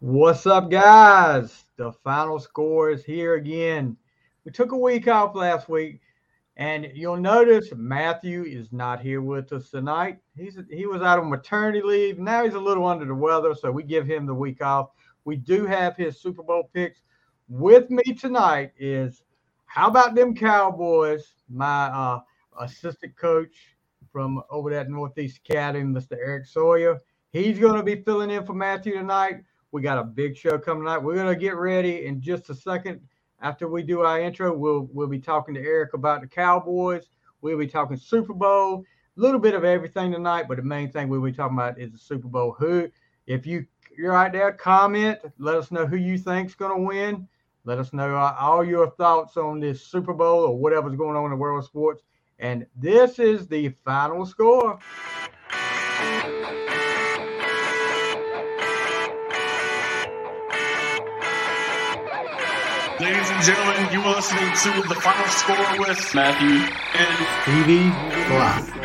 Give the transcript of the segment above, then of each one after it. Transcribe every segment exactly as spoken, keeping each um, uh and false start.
What's up, guys? The Final Score is here again. We took a week off last week, and you'll notice Matthew is not here with us tonight. He's he was out on maternity leave. Now he's a little under the weather, so we give him the week off. We do have his Super Bowl picks. With me tonight is, how about them Cowboys, my uh, assistant coach from over at Northeast Academy, Mister Eric Sawyer. He's going to be filling in for Matthew tonight. We got a big show coming tonight. We're going to get ready in just a second. After we do our intro, we'll we'll be talking to Eric about the Cowboys. We'll be talking Super Bowl, a little bit of everything tonight, but the main thing we'll be talking about is the Super Bowl. Who, if you, you're out there, comment. Let us know who you think's going to win. Let us know uh, all your thoughts on this Super Bowl or whatever's going on in the world of sports. And this is the Final Score. Ladies and gentlemen, you are listening to The Final Score with Matthew and Stevie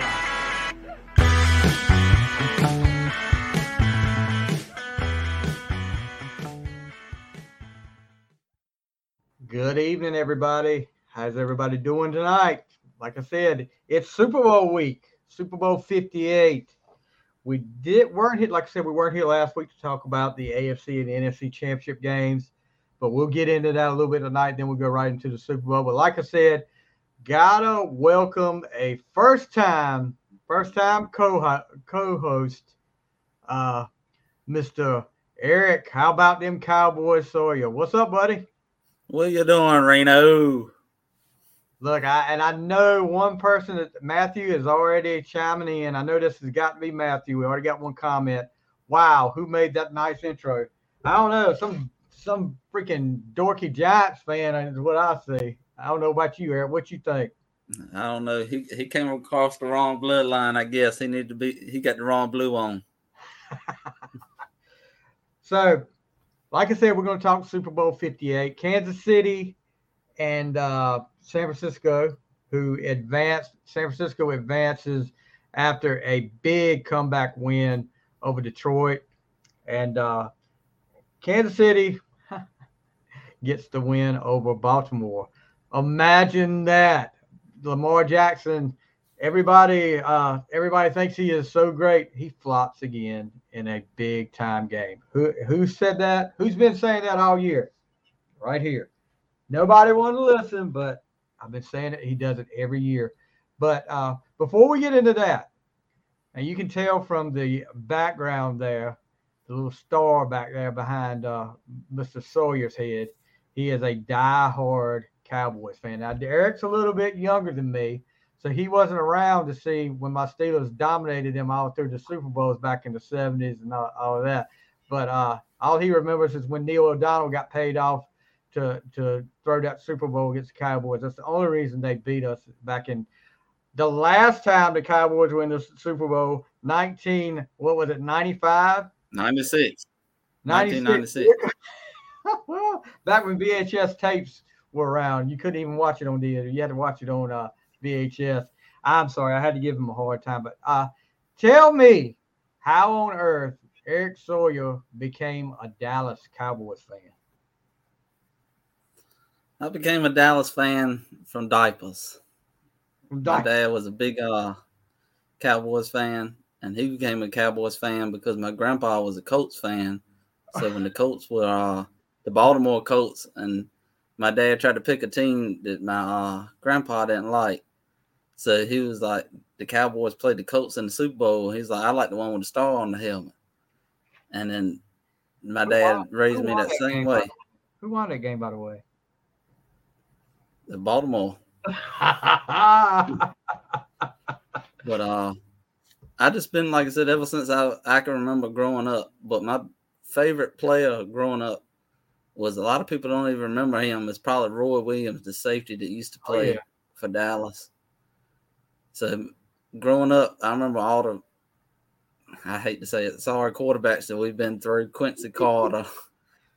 Fly. Good evening, everybody. How's everybody doing tonight? Like I said, it's Super Bowl week, Super Bowl fifty-eight. We did weren't hit, like I said, we weren't here last week to talk about the A F C and the N F C championship games. But we'll get into that a little bit tonight. Then we'll go right into the Super Bowl. But like I said, gotta welcome a first-time, first-time co- co-host, uh, Mister Eric. How about them Cowboys, Sawyer? What's up, buddy? What you doing, Reno? Look, I and I know one person that Matthew is already chiming in. I know this has got to be Matthew. We already got one comment. Wow, who made that nice intro? I don't know. Some. Some freaking dorky Giants fan is what I see. I don't know about you, Eric. What you think? I don't know. He he came across the wrong bloodline, I guess. He needed to be. He got the wrong blue on. So, like I said, we're going to talk Super Bowl fifty-eight. Kansas City and uh, San Francisco, who advanced. San Francisco advances after a big comeback win over Detroit, and uh, Kansas City gets the win over Baltimore. Imagine that. Lamar Jackson, everybody uh, everybody thinks he is so great. He flops again in a big-time game. Who who said that? Who's been saying that all year? Right here. Nobody wanted to listen, but I've been saying it. He does it every year. But uh, before we get into that, and you can tell from the background there, the little star back there behind uh, Mister Sawyer's head, he is a diehard Cowboys fan. Now, Eric's a little bit younger than me, so he wasn't around to see when my Steelers dominated them all through the Super Bowls back in the seventies and all, all of that. But uh, all he remembers is when Neil O'Donnell got paid off to, to throw that Super Bowl against the Cowboys. That's the only reason they beat us back in the last time the Cowboys were in the Super Bowl, nineteen, what was it, ninety-five? ninety-six. nineteen ninety-six. Back when V H S tapes were around, you couldn't even watch it on theater. You had to watch it on uh, V H S. I'm sorry, I had to give him a hard time. But uh, tell me how on earth Eric Sawyer became a Dallas Cowboys fan. I became a Dallas fan from diapers. From diapers. My dad was a big uh, Cowboys fan. And he became a Cowboys fan because my grandpa was a Colts fan. So when the Colts were uh, the Baltimore Colts, and my dad tried to pick a team that my uh, grandpa didn't like. So he was like, the Cowboys played the Colts in the Super Bowl. He's like, I like the one with the star on the helmet. And then my dad won, raised me that, that same way. By, who won that game, by the way? The Baltimore. But, uh, I just been, like I said, ever since I, I can remember growing up. But my favorite player growing up was, a lot of people don't even remember him. It's probably Roy Williams, the safety that used to play oh, yeah. for Dallas. So growing up, I remember all the, I hate to say it, sorry quarterbacks that we've been through, Quincy Carter,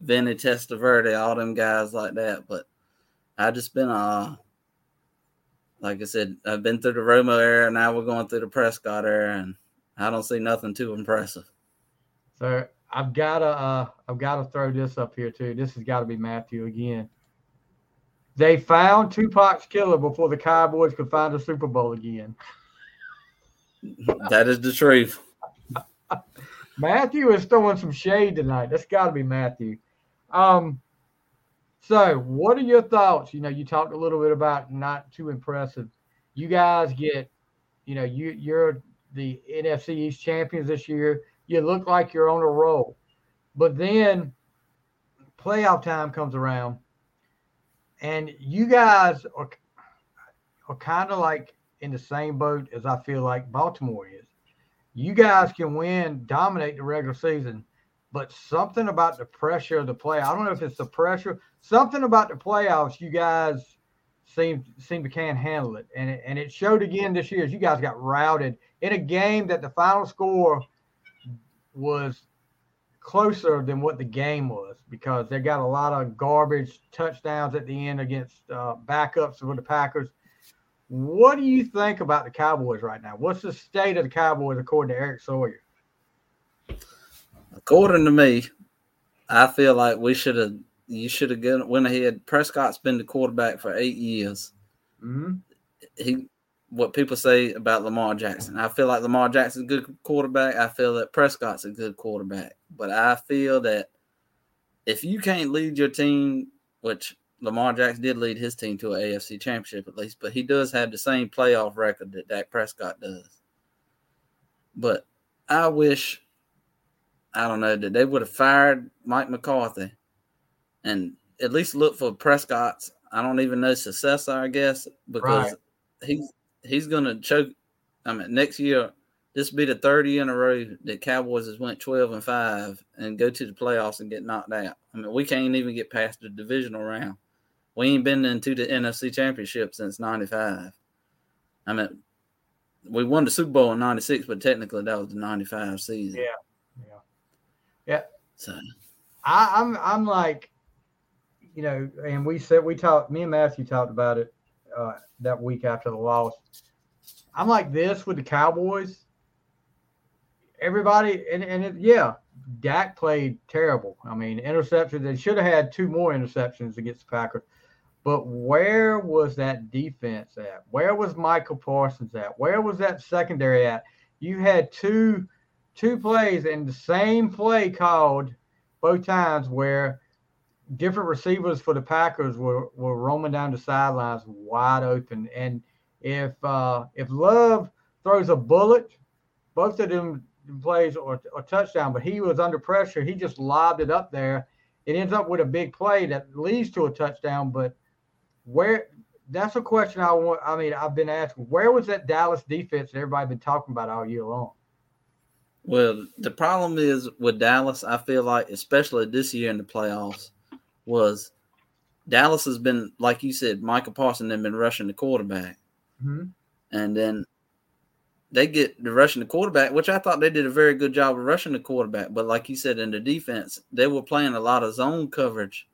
Vinny Testaverde, all them guys like that. But I just been, uh, like I said, I've been through the Romo era. Now we're going through the Prescott era, and I don't see nothing too impressive. So I've got to uh, I've got to throw this up here, too. This has got to be Matthew again. They found Tupac's killer before the Cowboys could find a Super Bowl again. That is the truth. Matthew is throwing some shade tonight. That's got to be Matthew. Um, so what are your thoughts? You know, you talked a little bit about not too impressive. You guys get, you know, you, you're the N F C East champions this year. You look like you're on a roll. But then playoff time comes around, and you guys are, are kind of like in the same boat as I feel like Baltimore is. You guys can win, dominate the regular season, but something about the pressure of the play. I don't know if it's the pressure. Something about the playoffs, you guys seem seem to can't handle it. And it, and it showed again this year as you guys got routed in a game that the final score was closer than what the game was because they got a lot of garbage touchdowns at the end against uh, backups with the Packers. What do you think about the Cowboys right now? What's the state of the Cowboys according to Eric Sawyer? According to me, I feel like we should have – you should have went ahead. Prescott's been the quarterback for eight years. Mm-hmm. He, what people say about Lamar Jackson. I feel like Lamar Jackson's a good quarterback. I feel that Prescott's a good quarterback. But I feel that if you can't lead your team, which – Lamar Jackson did lead his team to an A F C championship at least, but he does have the same playoff record that Dak Prescott does. But I wish, I don't know, that they would have fired Mike McCarthy and at least look for Prescott's, I don't even know, successor, I guess, because right. he's, he's going to choke. I mean, next year, this will be the third year in a row that Cowboys has went twelve and five and go to the playoffs and get knocked out. I mean, we can't even get past the divisional round. We ain't been into the N F C Championship since ninety-five. I mean, we won the Super Bowl in ninety-six, but technically that was the ninety-five season. Yeah, yeah, yeah. So I, I'm, I'm like, you know, and we said we talked. Me and Matthew talked about it uh, that week after the loss. I'm like this with the Cowboys. Everybody, and and it, yeah, Dak played terrible. I mean, interceptions. They should have had two more interceptions against the Packers. But where was that defense at? Where was Michael Parsons at? Where was that secondary at? You had two two plays and the same play called both times where different receivers for the Packers were, were roaming down the sidelines wide open. And if uh, if Love throws a bullet, both of them plays or, or touchdown, but he was under pressure. He just lobbed it up there. It ends up with a big play that leads to a touchdown. But where that's a question I want. I mean, I've been asking, where was that Dallas defense that everybody's been talking about all year long? Well, the problem is with Dallas, I feel like, especially this year in the playoffs, was Dallas has been, like you said, Michael Parsons has been rushing the quarterback. Mm-hmm. And then they get the rushing the quarterback, which I thought they did a very good job of rushing the quarterback. But like you said, in the defense, they were playing a lot of zone coverage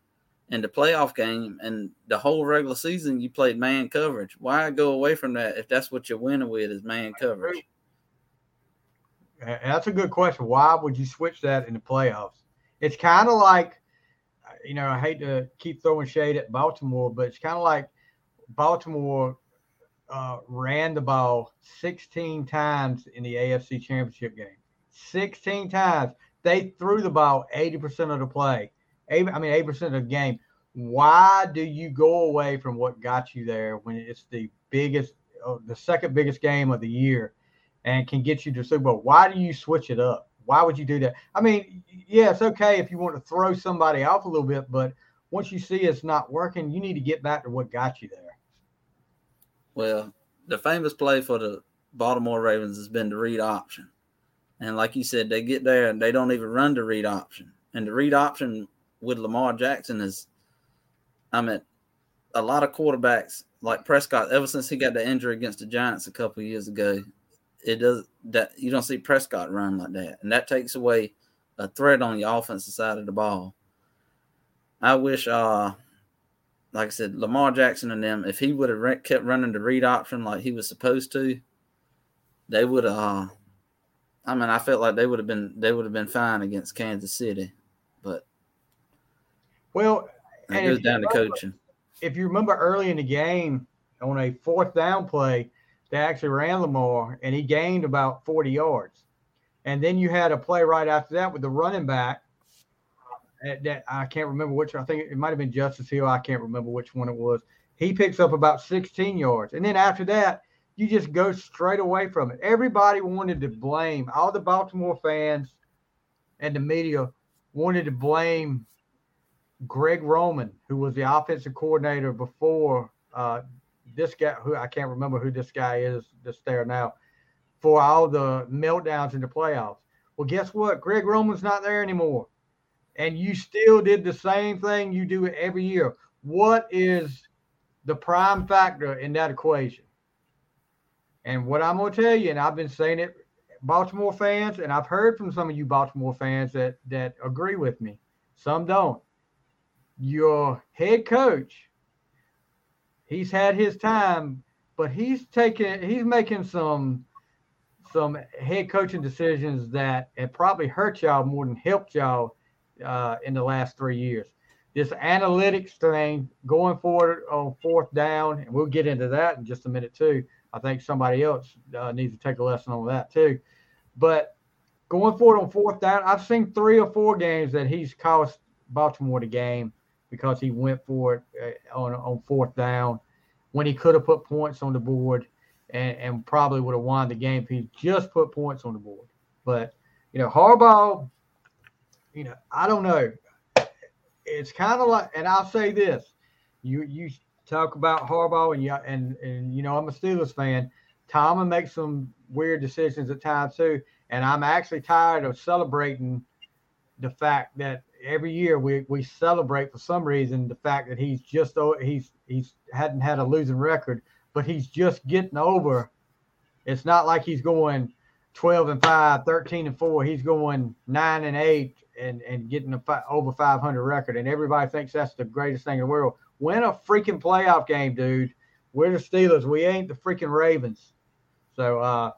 in the playoff game. And the whole regular season, you played man coverage. Why go away from that if that's what you're winning with is man coverage? That's a good question. Why would you switch that in the playoffs? It's kind of like, you know, I hate to keep throwing shade at Baltimore, but it's kind of like Baltimore – Uh, ran the ball sixteen times in the A F C Championship game. sixteen times. They threw the ball eighty percent of the play. I mean, eighty percent of the game. Why do you go away from what got you there when it's the biggest, uh, the second biggest game of the year and can get you to Super Bowl? Why do you switch it up? Why would you do that? I mean, yeah, it's okay if you want to throw somebody off a little bit, but once you see it's not working, you need to get back to what got you there. Well, the famous play for the Baltimore Ravens has been the read option. And like you said, they get there and they don't even run the read option. And the read option with Lamar Jackson is, I mean, a lot of quarterbacks like Prescott, ever since he got the injury against the Giants a couple of years ago, it does that you don't see Prescott run like that. And that takes away a threat on your offensive side of the ball. I wish uh Like I said, Lamar Jackson and them, if he would have kept running the read option like he was supposed to, they would have uh, I mean, I felt like they would have been they would have been fine against Kansas City, but well, and it goes down to coaching. If you remember early in the game, on a fourth down play, they actually ran Lamar, and he gained about forty yards. And then you had a play right after that with the running back. That I can't remember which. I think it might have been Justice Hill. I can't remember which one it was. He picks up about sixteen yards. And then after that, you just go straight away from it. Everybody wanted to blame. All the Baltimore fans and the media wanted to blame Greg Roman, who was the offensive coordinator before uh, this guy, who I can't remember who this guy is that's there now, for all the meltdowns in the playoffs. Well, guess what? Greg Roman's not there anymore. And you still did the same thing you do every year. What is the prime factor in that equation? And what I'm going to tell you, and I've been saying it, Baltimore fans, and I've heard from some of you Baltimore fans that, that agree with me. Some don't. Your head coach, he's had his time, but he's taking, he's making some, some head coaching decisions that have probably hurt y'all more than helped y'all uh, in the last three years. This analytics thing going forward on fourth down, and we'll get into that in just a minute too. I think somebody else uh, needs to take a lesson on that too. But going forward on fourth down, I've seen three or four games that he's cost Baltimore the game, because he went for it on, on fourth down when he could have put points on the board and, and probably would have won the game if he just put points on the board. But, you know, Harbaugh, you know, I don't know. It's kind of like, and I'll say this, you you talk about Harbaugh and, and, and you know, I'm a Steelers fan. Tomlin makes some weird decisions at times too, and I'm actually tired of celebrating the fact that every year we, we celebrate for some reason the fact that he's just he's he's hadn't had a losing record, but he's just getting over. It's not like he's going twelve and five, thirteen and four. He's going nine and eight and and getting a fi- over five hundred record, and everybody thinks that's the greatest thing in the world. Win a freaking playoff game, dude. We're the Steelers. We ain't the freaking Ravens. So uh,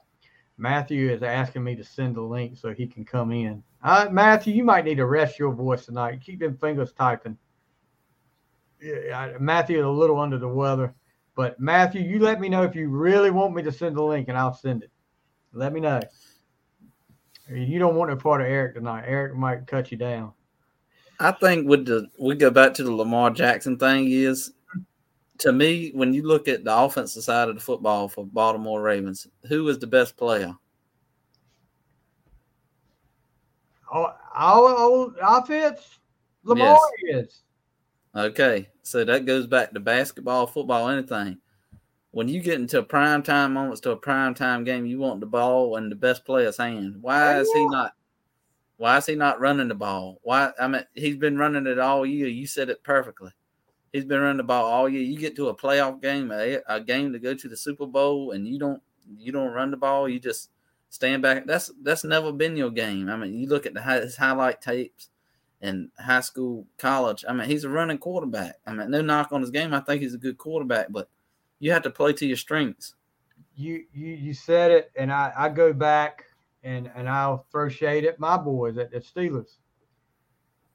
Matthew is asking me to send the link so he can come in. Uh, Matthew, you might need to rest your voice tonight. Keep them fingers typing. Yeah, Matthew is a little under the weather. But, Matthew, you let me know if you really want me to send the link, and I'll send it. Let me know. You don't want no part of Eric tonight. Eric might cut you down. I think with the we go back to the Lamar Jackson thing is, to me, when you look at the offensive side of the football for Baltimore Ravens, who is the best player? All, all, all offense, Lamar yes. is. Okay, so that goes back to basketball, football, anything. When you get into prime time moments to a prime time game, you want the ball in the best player's hand. Why is he not? Why is he not running the ball? Why? I mean, he's been running it all year. You said it perfectly. He's been running the ball all year. You get to a playoff game, a, a game to go to the Super Bowl, and you don't you don't run the ball. You just stand back. That's that's never been your game. I mean, you look at the high, his highlight tapes in high school, college. I mean, he's a running quarterback. I mean, no knock on his game. I think he's a good quarterback, but you have to play to your strengths. You you you said it, and I, I go back and, and I'll throw shade at my boys at the Steelers.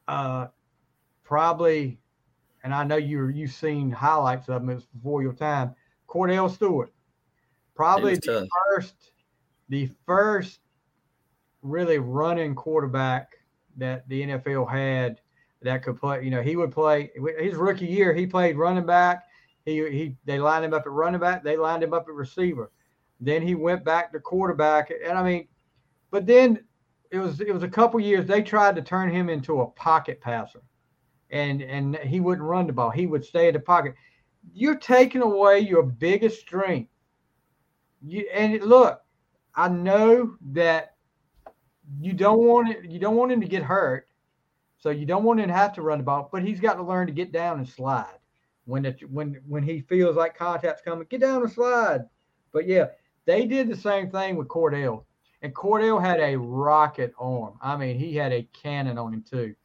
Uh, probably, and I know you you've seen highlights of them. It was before your time. Cordell Stewart, probably the tough. first. The first really running quarterback that the N F L had that could play, you know, he would play his rookie year. He played running back. He he they lined him up at running back. They lined him up at receiver. Then he went back to quarterback. And I mean, but then it was it was a couple years they tried to turn him into a pocket passer, and and he wouldn't run the ball. He would stay in the pocket. You're taking away your biggest strength. You and look. I know that you don't want it, you don't want him to get hurt, so you don't want him to have to run the ball. But he's got to learn to get down and slide when it, when when he feels like contact's coming. Get down and slide. But yeah, they did the same thing with Cordell, and Cordell had a rocket arm. I mean, he had a cannon on him too.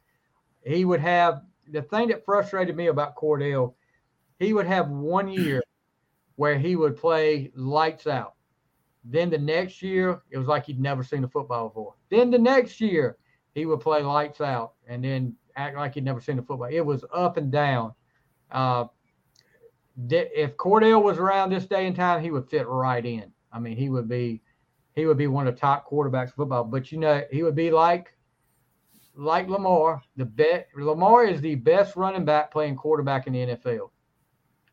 He would have the thing that frustrated me about Cordell. He would have one year where he would play lights out. Then the next year, it was like he'd never seen the football before. Then the next year, he would play lights out and then act like he'd never seen the football. It was up and down. Uh, if Cordell was around this day and time, he would fit right in. I mean, he would be he would be one of the top quarterbacks of football. But, you know, he would be like like Lamar. The bet, Lamar is the best running back playing quarterback in the N F L.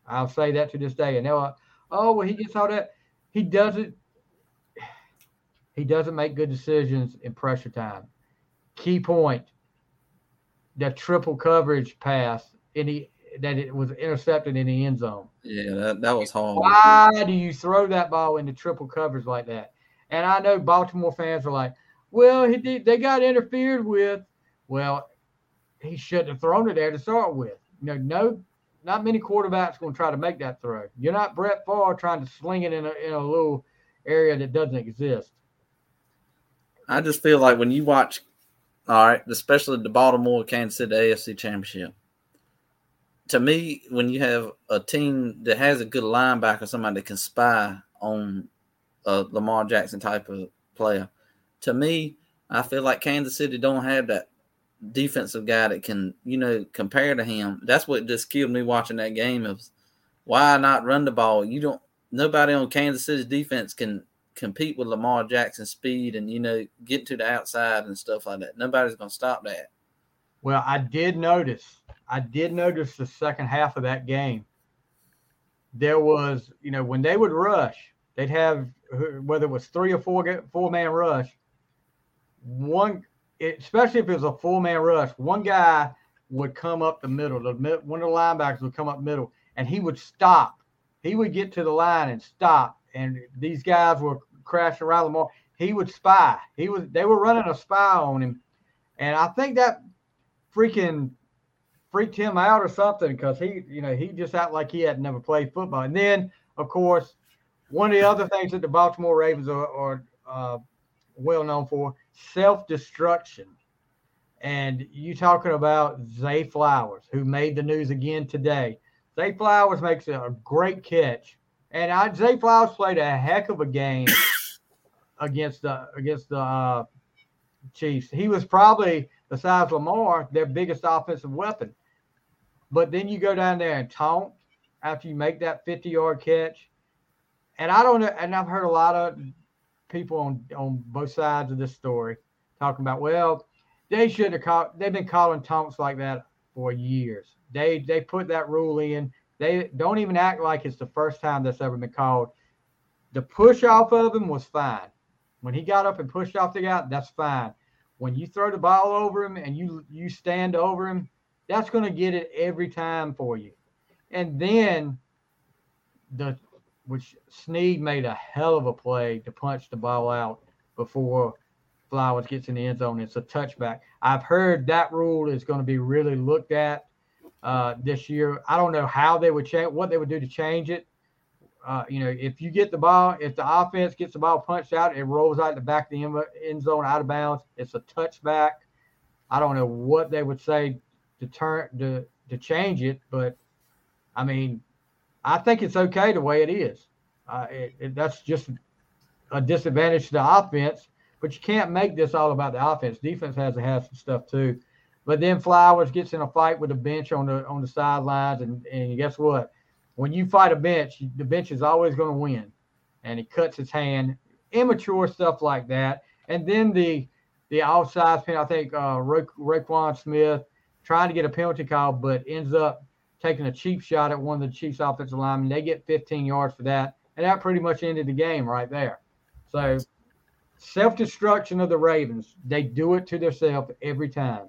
I'll say that to this day. And they're like, oh, well, he gets all that. He doesn't. He doesn't make good decisions in pressure time. Key point, that triple coverage pass any that it was intercepted in the end zone. Yeah, that, that was hard. Why do you throw that ball into triple coverage like that? And I know Baltimore fans are like, well, he did, they got interfered with. Well, he shouldn't have thrown it there to start with. You know, no, not many quarterbacks going to try to make that throw. You're not Brett Favre trying to sling it in a, in a little area that doesn't exist. I just feel like when you watch, all right, especially the Baltimore, Kansas City, A F C Championship, to me, when you have a team that has a good linebacker, somebody that can spy on a Lamar Jackson type of player, to me, I feel like Kansas City don't have that defensive guy that can, you know, compare to him. That's what just killed me watching that game. Is why not run the ball? You don't. Nobody on Kansas City's defense can compete with Lamar Jackson's speed and, you know, get to the outside and stuff like that. Nobody's going to stop that. Well, I did notice. I did notice the second half of that game. There was, you know, when they would rush, they'd have, whether it was three or four, four-man rush, one, especially if it was a four-man rush, one guy would come up the middle. One of the linebackers would come up middle, and he would stop. He would get to the line and stop. And these guys were crashing around Lamar. He would spy. He was. They were running a spy on him, and I think that freaking freaked him out or something, because he, you know, he just acted like he had never played football. And then, of course, one of the other things that the Baltimore Ravens are, are uh, well known for, self-destruction. And you talking about Zay Flowers, who made the news again today. Zay Flowers makes a great catch. And I, Zay Flowers played a heck of a game against the against the uh, Chiefs. He was probably, besides Lamar, their biggest offensive weapon. But then you go down there and taunt after you make that fifty-yard catch. And I don't know. And I've heard a lot of people on, on both sides of this story talking about, well, they should have caught. They've been calling taunts like that for years. They they put that rule in. They don't even act like it's the first time that's ever been called. The push off of him was fine. When he got up and pushed off the guy, that's fine. When you throw the ball over him and you you stand over him, that's going to get it every time for you. And then, the which Sneed made a hell of a play to punch the ball out before Flowers gets in the end zone. It's a touchback. I've heard that rule is going to be really looked at Uh, this year. I don't know how they would change, what they would do to change it. Uh, you know, if you get the ball, if the offense gets the ball punched out, it rolls out the back of the end zone out of bounds. It's a touchback. I don't know what they would say to turn to to change it, but I mean, I think it's okay the way it is. Uh, it, it, that's just a disadvantage to the offense, but you can't make this all about the offense. Defense has to have some stuff too. But then Flowers gets in a fight with a bench on the on the sidelines, and, and guess what? When you fight a bench, the bench is always going to win. And he cuts his hand, immature stuff like that. And then the the offside penalty, I think uh, Ra- Raekwon Smith trying to get a penalty call, but ends up taking a cheap shot at one of the Chiefs' offensive linemen. They get fifteen yards for that, and that pretty much ended the game right there. So self-destruction of the Ravens. They do it to themselves every time.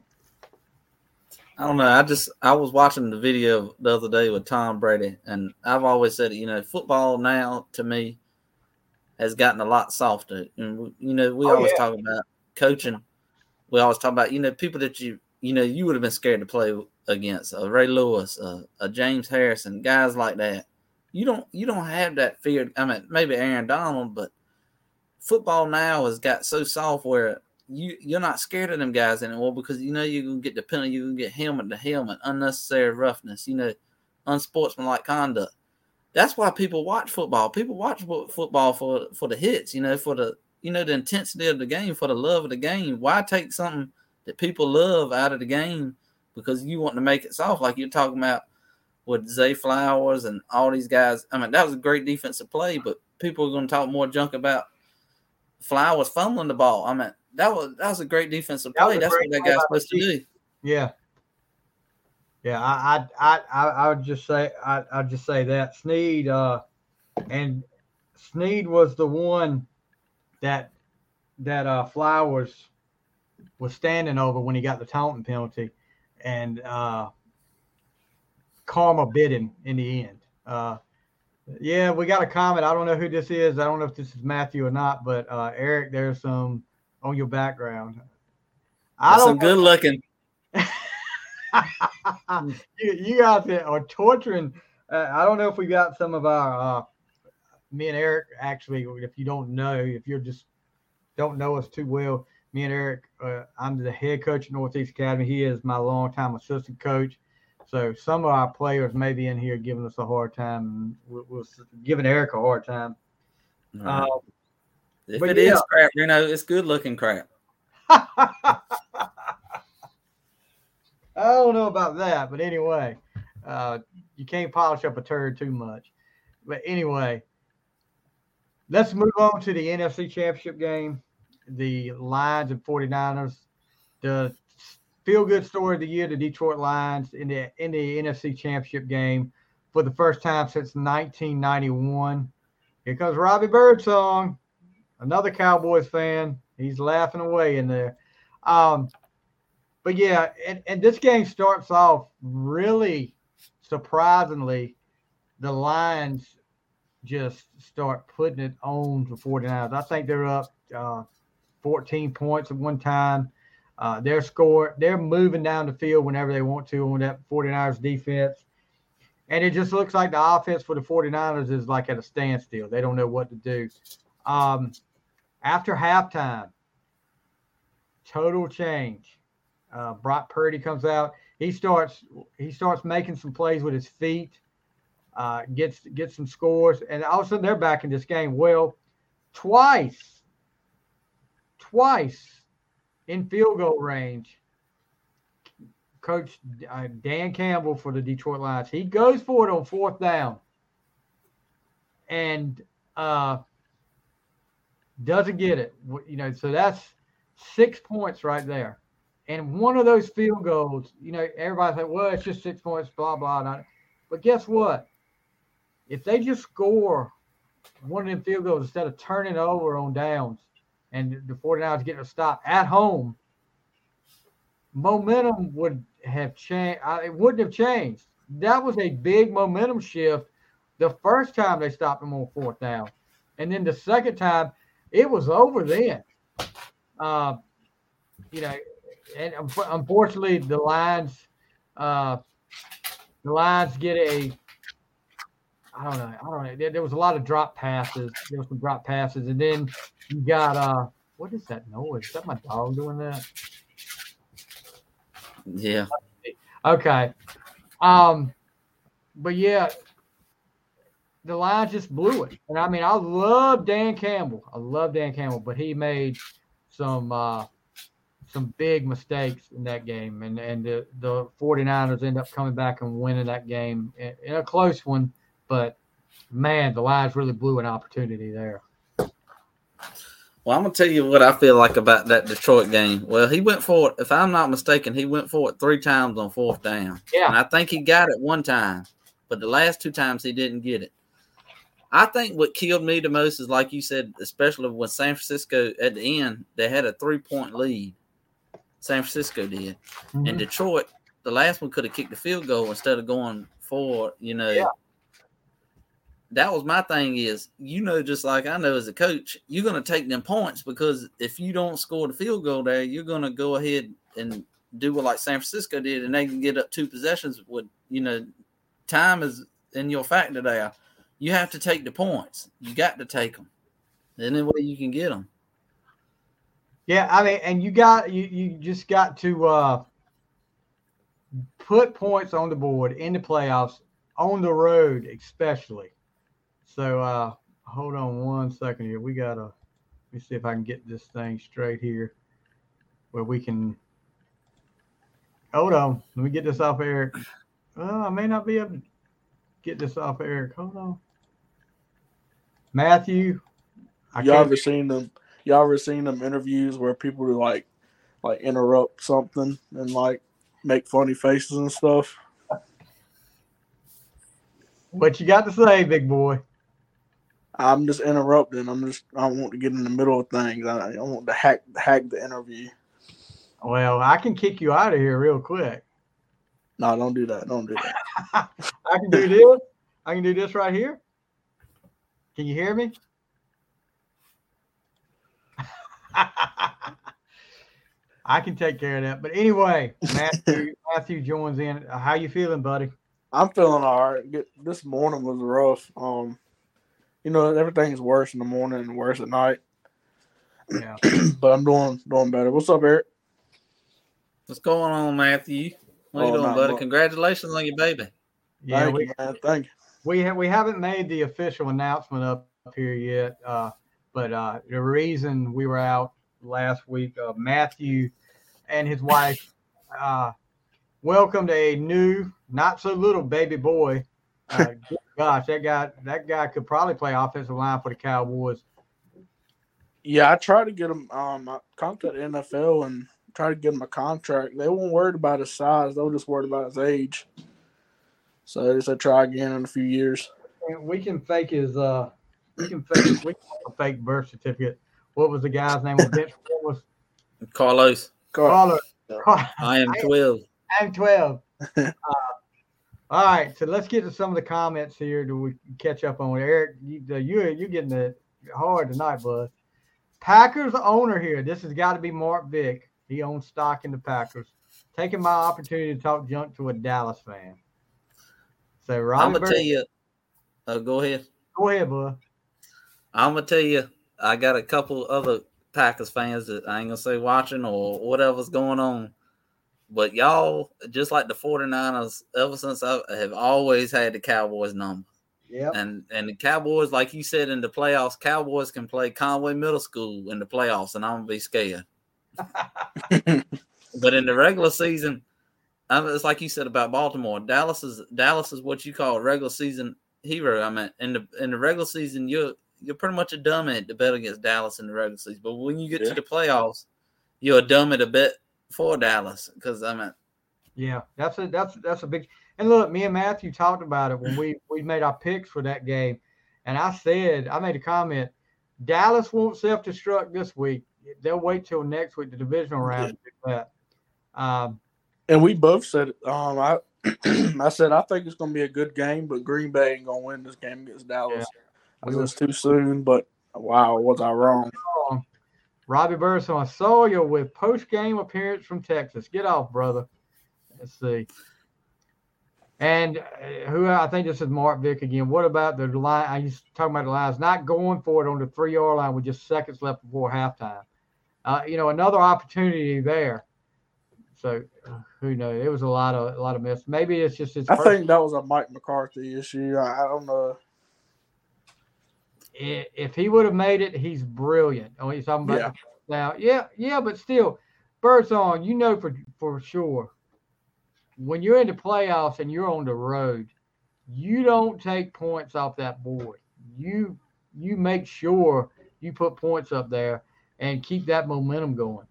I don't know. I just I was watching the video the other day with Tom Brady, and I've always said, you know, football now to me has gotten a lot softer. And you know, we oh, always yeah. talk about coaching. We always talk about, you know, people that you you know you would have been scared to play against, a Ray Lewis, a, a James Harrison, guys like that. You don't you don't have that fear. I mean, maybe Aaron Donald, but football now has got so soft where You, you're not scared of them guys anymore, because you know you're going to get the penalty, you're going to get helmet to helmet, unnecessary roughness, you know, unsportsmanlike conduct. that's why people watch football. People watch football for for the hits, you know, for the you know the intensity of the game, for the love of the game. Why take something that people love out of the game because you want to make it soft, like you're talking about with Zay Flowers and all these guys? I mean, that was a great defensive play, but people are going to talk more junk about Flowers fumbling the ball. I mean, that was that was a great defensive play. That's what that guy's supposed to do. Yeah. Yeah, I, I, I, I would just say, I, I'd just say that Sneed, uh, and Sneed was the one that that uh, Flowers was standing over when he got the taunting penalty, and uh, karma bit him in the end. Uh, yeah, we got a comment. I don't know who this is. I don't know if this is Matthew or not, but uh, Eric, there's some on your background. I That's don't. Some good looking. you, you guys are torturing. Uh, I don't know if we got some of our, uh, me and Eric, actually, if you don't know, if you just don't know us too well, me and Eric, uh, I'm the head coach at Northeast Academy. He is my longtime assistant coach. So some of our players may be in here giving us a hard time. We're, we're giving Eric a hard time. Mm-hmm. Uh, if it yeah. is crap, you know, it's good looking crap. I don't know about that, but anyway, uh, you can't polish up a turd too much. But anyway, let's move on to the N F C Championship game, the Lions and 49ers. The feel-good story of the year, the Detroit Lions in the in the N F C Championship game for the first time since nineteen ninety-one. Here comes Robbie Birdsong, another Cowboys fan. He's laughing away in there. Um But, yeah, and, and this game starts off really surprisingly. The Lions just start putting it on the 49ers. I think they're up uh, fourteen points at one time. Uh, they're, score, they're moving down the field whenever they want to on that 49ers defense. And it just looks like the offense for the 49ers is like at a standstill. They don't know what to do. Um, after halftime, total change. Uh, Brock Purdy comes out. He starts. He starts making some plays with his feet. Uh, gets gets some scores, and all of a sudden they're back in this game. Well, twice, twice in field goal range. Coach uh, Dan Campbell for the Detroit Lions. He goes for it on fourth down, and uh, doesn't get it. You know, so that's six points right there. And one of those field goals, you know, everybody's like, well, it's just six points, blah, blah, blah. But guess what? If they just score one of them field goals instead of turning over on downs and the 49ers getting a stop at home, momentum would have changed. It wouldn't have changed. That was a big momentum shift the first time they stopped them on fourth down. And then the second time, it was over then. Uh, you know, And unfortunately, the Lions, uh, the Lions get a. I don't know. I don't know. There, there was a lot of drop passes. There was some drop passes, and then you got uh, what is that noise? Is that my dog doing that? Yeah. Okay. Um, but yeah, the Lions just blew it, and I mean, I love Dan Campbell. I love Dan Campbell, but he made some. Uh, Some big mistakes in that game, and, and the, the 49ers end up coming back and winning that game in, in a close one. But, man, the Lions really blew an opportunity there. Well, I'm going to tell you what I feel like about that Detroit game. Well, he went for it, if I'm not mistaken, he went for it three times on fourth down. Yeah. And I think he got it one time, but the last two times he didn't get it. I think what killed me the most is, like you said, especially when San Francisco at the end, they had a three-point lead. San Francisco did. Mm-hmm. And Detroit, the last one could have kicked the field goal instead of going for, you know. Yeah. That was my thing is, you know, just like I know as a coach, you're going to take them points because if you don't score the field goal there, you're going to go ahead and do what like San Francisco did, and they can get up two possessions with, you know, time is in your factor there. You have to take the points. You got to take them. Any way you can get them. Yeah, I mean, and you got you, you just got to uh, put points on the board in the playoffs on the road, especially. So uh, hold on one second here. We got to – let me see if I can get this thing straight here where we can – hold on. Let me get this off Eric. Oh, I may not be able to get this off Eric. Hold on. Matthew. I y'all, ever seen them, y'all ever seen them interviews where people do like, like interrupt something and like make funny faces and stuff? What you got to say, big boy? I'm just interrupting. I'm just. I want to get in the middle of things. I, I want to hack hack the interview. Well, I can kick you out of here real quick. No, don't do that. Don't do that. I can do this. I can do this right here. Can you hear me? I can take care of that. But anyway, Matthew, Matthew joins in. How you feeling, buddy? I'm feeling all right. This morning was rough. Um, you know, everything's worse in the morning and worse at night. Yeah. But I'm doing doing better. What's up, Eric? What's going on, Matthew? What are you oh, doing, no, buddy? No. Congratulations on your baby. Yeah, Thank we, you, man. Thank you. We, ha- we haven't made the official announcement up, up here yet, uh, but uh, the reason we were out last week, uh, Matthew and his wife uh, welcomed a new – not so little baby boy. Uh, gosh, that guy that guy could probably play offensive line for the Cowboys. Yeah, I tried to get him um, – I contacted the N F L and tried to get him a contract. They weren't worried about his size. They were just worried about his age. So they said try again in a few years. And we can fake his uh, – we can fake his, we can have a fake birth certificate. What was the guy's name? What was Carlos. Carlos. Carlos. I am twelve. I am twelve. Uh, All right, so let's get to some of the comments here that we catch up on. Eric, you, you, you're getting it hard tonight, bud. Packers owner here. This has got to be Mark Vick. He owns stock in the Packers. Taking my opportunity to talk junk to a Dallas fan. So, Robbie I'm going to tell you. Uh, go ahead. Go ahead, bud. I'm going to tell you, I got a couple other Packers fans that I ain't going to say watching or whatever's going on. But y'all, just like the 49ers, ever since I have always had the Cowboys number. Yeah. And and the Cowboys, like you said in the playoffs, Cowboys can play Conway Middle School in the playoffs, and I'm going to be scared. But in the regular season, I mean, it's like you said about Baltimore. Dallas is Dallas is what you call a regular season hero. I mean, in the in the regular season, you're, you're pretty much a dummy to bet against Dallas in the regular season. But when you get yeah. to the playoffs, you're a dummy to bet for Dallas, because I mean, yeah, that's a that's that's a big. And look, me and Matthew talked about it when we we made our picks for that game, and I said I made a comment. Dallas won't self-destruct this week. They'll wait till next week, the divisional round. To do that. Um, and we both said um, I I said I think it's going to be a good game, but Green Bay ain't going to win this game against Dallas. Yeah. It was too soon, but wow, was I wrong? Robbie Birdsong, Sawyer with post-game appearance from Texas. Get off, brother. Let's see. And who I think this is Mark Vick again. What about the line? I used to talk about the lines not going for it on the three-yard line with just seconds left before halftime. Uh, you know, another opportunity there. So who knows? It was a lot of a lot of mess. Maybe it's just his. I personal. think that was a Mike McCarthy issue. I, I don't know. If he would have made it, he's brilliant. Oh, he's talking about yeah. now. Yeah, yeah, but still, Birdsong, you know for, for sure, when you're in the playoffs and you're on the road, you don't take points off that board. You you make sure you put points up there and keep that momentum going.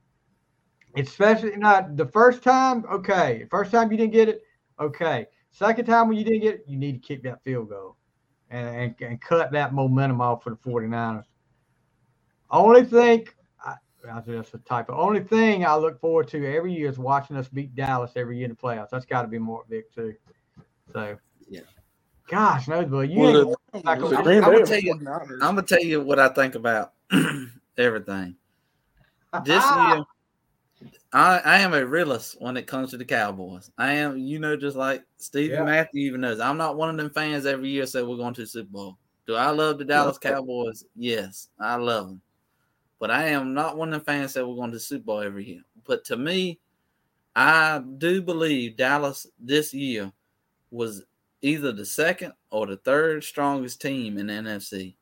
Especially not the first time, okay. First time you didn't get it, okay. Second time when you didn't get it, you need to kick that field goal. And, and cut that momentum off for the 49ers. Only thing, I, that's a typo. Only thing I look forward to every year is watching us beat Dallas every year in the playoffs. That's got to be Mark Vick too. So, yeah. Gosh, no, but you. Well, ain't the, the, I'm, I'm gonna tell you. I'm gonna tell you what I think about everything. This year, I, I am a realist when it comes to the Cowboys. I am, you know, just like Steve yeah. and Matthew even knows. I'm not one of them fans every year say we're going to the Super Bowl. Do I love the Dallas yeah. Cowboys? Yes, I love them. But I am not one of them fans that we're going to the Super Bowl every year. But to me, I do believe Dallas this year was either the second or the third strongest team in the N F C.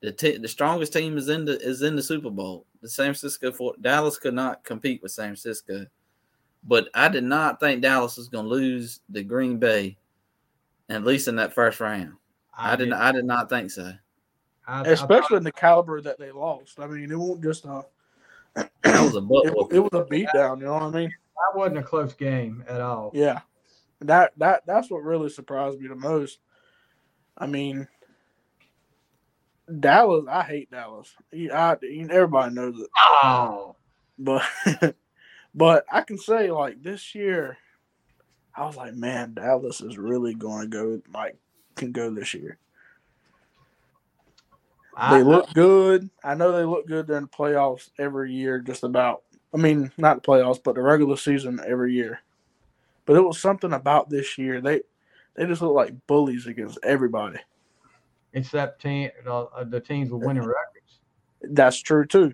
The t- the strongest team is in the is in the Super Bowl. The San Francisco for Dallas could not compete with San Francisco, but I did not think Dallas was going to lose to Green Bay, at least in that first round. I, I didn't. I did not think so. I, Especially I thought, in the caliber that they lost. I mean, it wasn't just a. It was a butt whoop. It, it was a beatdown. You know what I mean? That wasn't a close game at all. Yeah, that that that's what really surprised me the most. I mean, Dallas. I hate Dallas. I, everybody knows it. Oh, but but I can say like this year, I was like, man, Dallas is really going to go. Like, can go this year. They look good. I know they look good during the playoffs every year, just about. I mean, not the playoffs, but the regular season every year. But it was something about this year. They they just look like bullies against everybody. Except team, uh, the teams with winning records. That's true, too.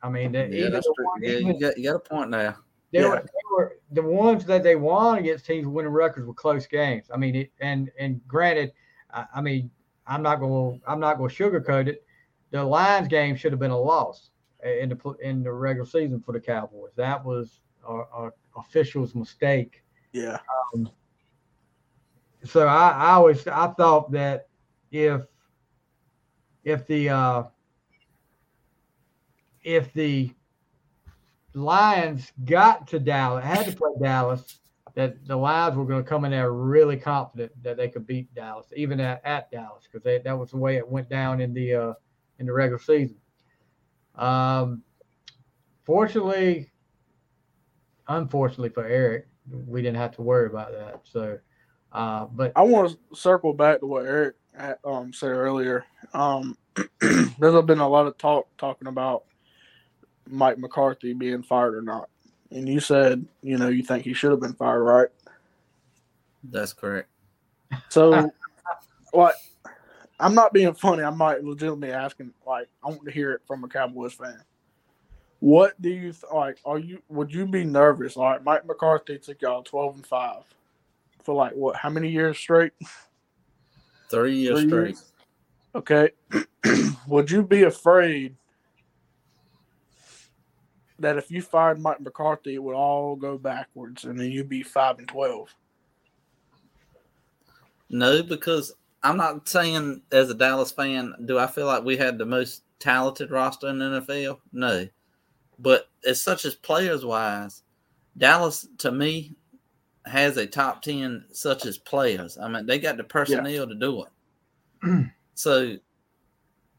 I mean, they, yeah, that's true. One, yeah, you, got, you got a point there. They, yeah. were, they were the ones that they won against teams with winning records were close games. I mean, it, and, and granted, I, I mean, I'm not going. I'm not going to sugarcoat it. The Lions game should have been a loss in the in the regular season for the Cowboys. That was our, our official's mistake. Yeah. Um, so I, I always I thought that if if the uh, if the Lions got to Dallas, had to play Dallas, that the Lions were going to come in there really confident that they could beat Dallas, even at, at Dallas, because that was the way it went down in the uh, in the regular season. Um, fortunately, unfortunately for Eric, we didn't have to worry about that. So, uh, but I want to circle back to what Eric had, um, said earlier. Um, there's been a lot of talk talking about Mike McCarthy being fired or not. And you said, you know, you think he should have been fired, right? That's correct. So, like, I'm not being funny. I might legitimately asking, like, I want to hear it from a Cowboys fan. What do you th- like? Are you would you be nervous? Like, Mike McCarthy took y'all twelve and five for like what? How many years straight? Three years Three straight. Years? Okay. Would you be afraid that if you fired Mike McCarthy, it would all go backwards, and then you'd be five and twelve? No, because I'm not saying as a Dallas fan, do I feel like we had the most talented roster in the N F L? No, but as such as players wise, Dallas to me has a top ten such as players. I mean, they got the personnel yeah. to do it. So.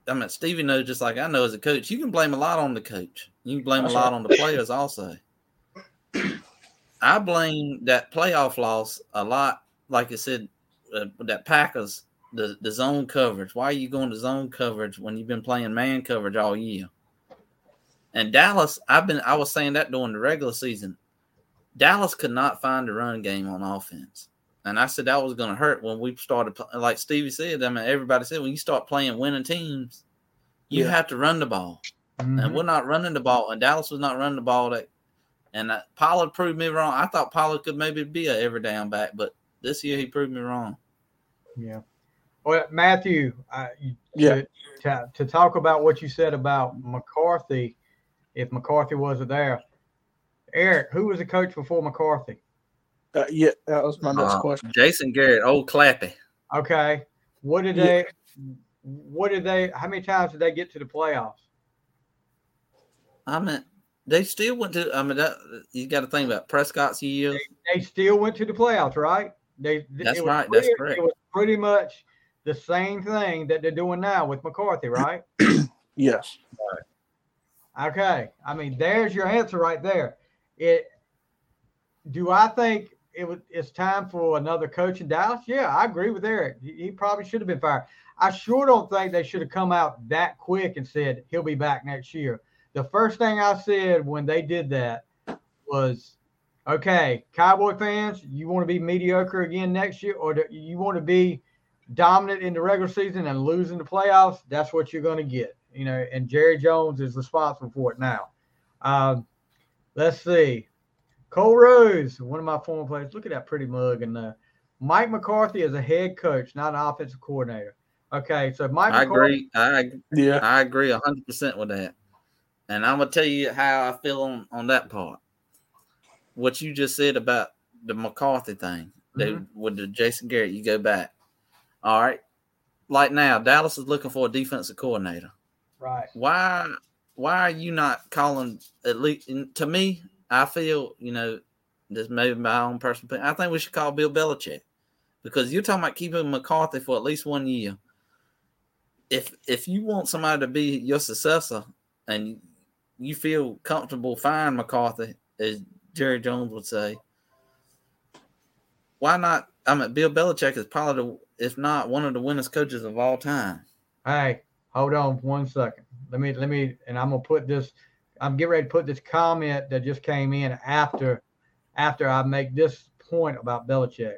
I mean, Stevie knows just like I know as a coach, you can blame a lot on the coach. You can blame That's a lot right. on the players also. I blame that playoff loss a lot, like I said, uh, that Packers, the, the zone coverage. Why are you going to zone coverage when you've been playing man coverage all year? And Dallas, I've been, I was saying that during the regular season. Dallas could not find a run game on offense. And I said that was going to hurt when we started, like Stevie said, I mean, everybody said, when you start playing winning teams, you yeah. have to run the ball. Mm-hmm. And we're not running the ball, and Dallas was not running the ball. That, and that, Pollard proved me wrong. I thought Pollard could maybe be an every down back, but this year he proved me wrong. Yeah. Well, Matthew, I, yeah. to, to talk about what you said about McCarthy, if McCarthy wasn't there, Eric, who was the coach before McCarthy? Uh, yeah, that was my next uh, question. Jason Garrett, old Clappy. Okay, what did yeah. they? What did they? How many times did they get to the playoffs? I mean, they still went to. I mean, that, you got to think about Prescott's years. They, they still went to the playoffs, right? They. That's right. Pretty, that's correct. It was pretty much the same thing that they're doing now with McCarthy, right? Yes. Right. Okay. I mean, there's your answer right there. It. Do I think? It was, it's time for another coach in Dallas? Yeah, I agree with Eric. He, he probably should have been fired. I sure don't think they should have come out that quick and said, he'll be back next year. The first thing I said when they did that was, okay, Cowboy fans, you want to be mediocre again next year, or do you want to be dominant in the regular season and lose in the playoffs? That's what you're going to get. You know, and Jerry Jones is responsible for it now. Um, let's see. Cole Rose, one of my former players. Look at that pretty mug in there. Mike McCarthy is a head coach, not an offensive coordinator. Okay, so Mike I McCarthy. I agree. I, yeah. I agree one hundred percent with that. And I'm going to tell you how I feel on, on that part. What you just said about the McCarthy thing, mm-hmm. they, with the Jason Garrett, you go back. All right. Like now, Dallas is looking for a defensive coordinator. Right. Why why are you not calling at least – to me, I feel, you know, this may be my own personal opinion. I think we should call Bill Belichick because you're talking about keeping McCarthy for at least one year. If if you want somebody to be your successor and you feel comfortable firing McCarthy, as Jerry Jones would say, why not – I mean, Bill Belichick is probably the – if not one of the winningest coaches of all time. Hey, hold on one second. Let me, let me, and I'm going to put this, I'm getting ready to put this comment that just came in after, after I make this point about Belichick.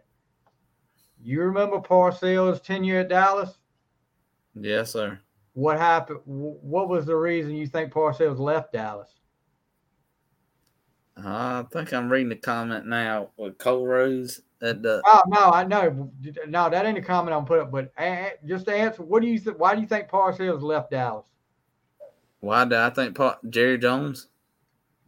You remember Parcells' tenure at Dallas? Yes, sir. What happened? What was the reason you think Parcells left Dallas? I think I'm reading the comment now with Cole Rose. That, uh, oh no, I know, no, that ain't a comment I'm put up. But uh, just to answer, what do you th- why do you think Parcells left Dallas? Why do I think pa- Jerry Jones?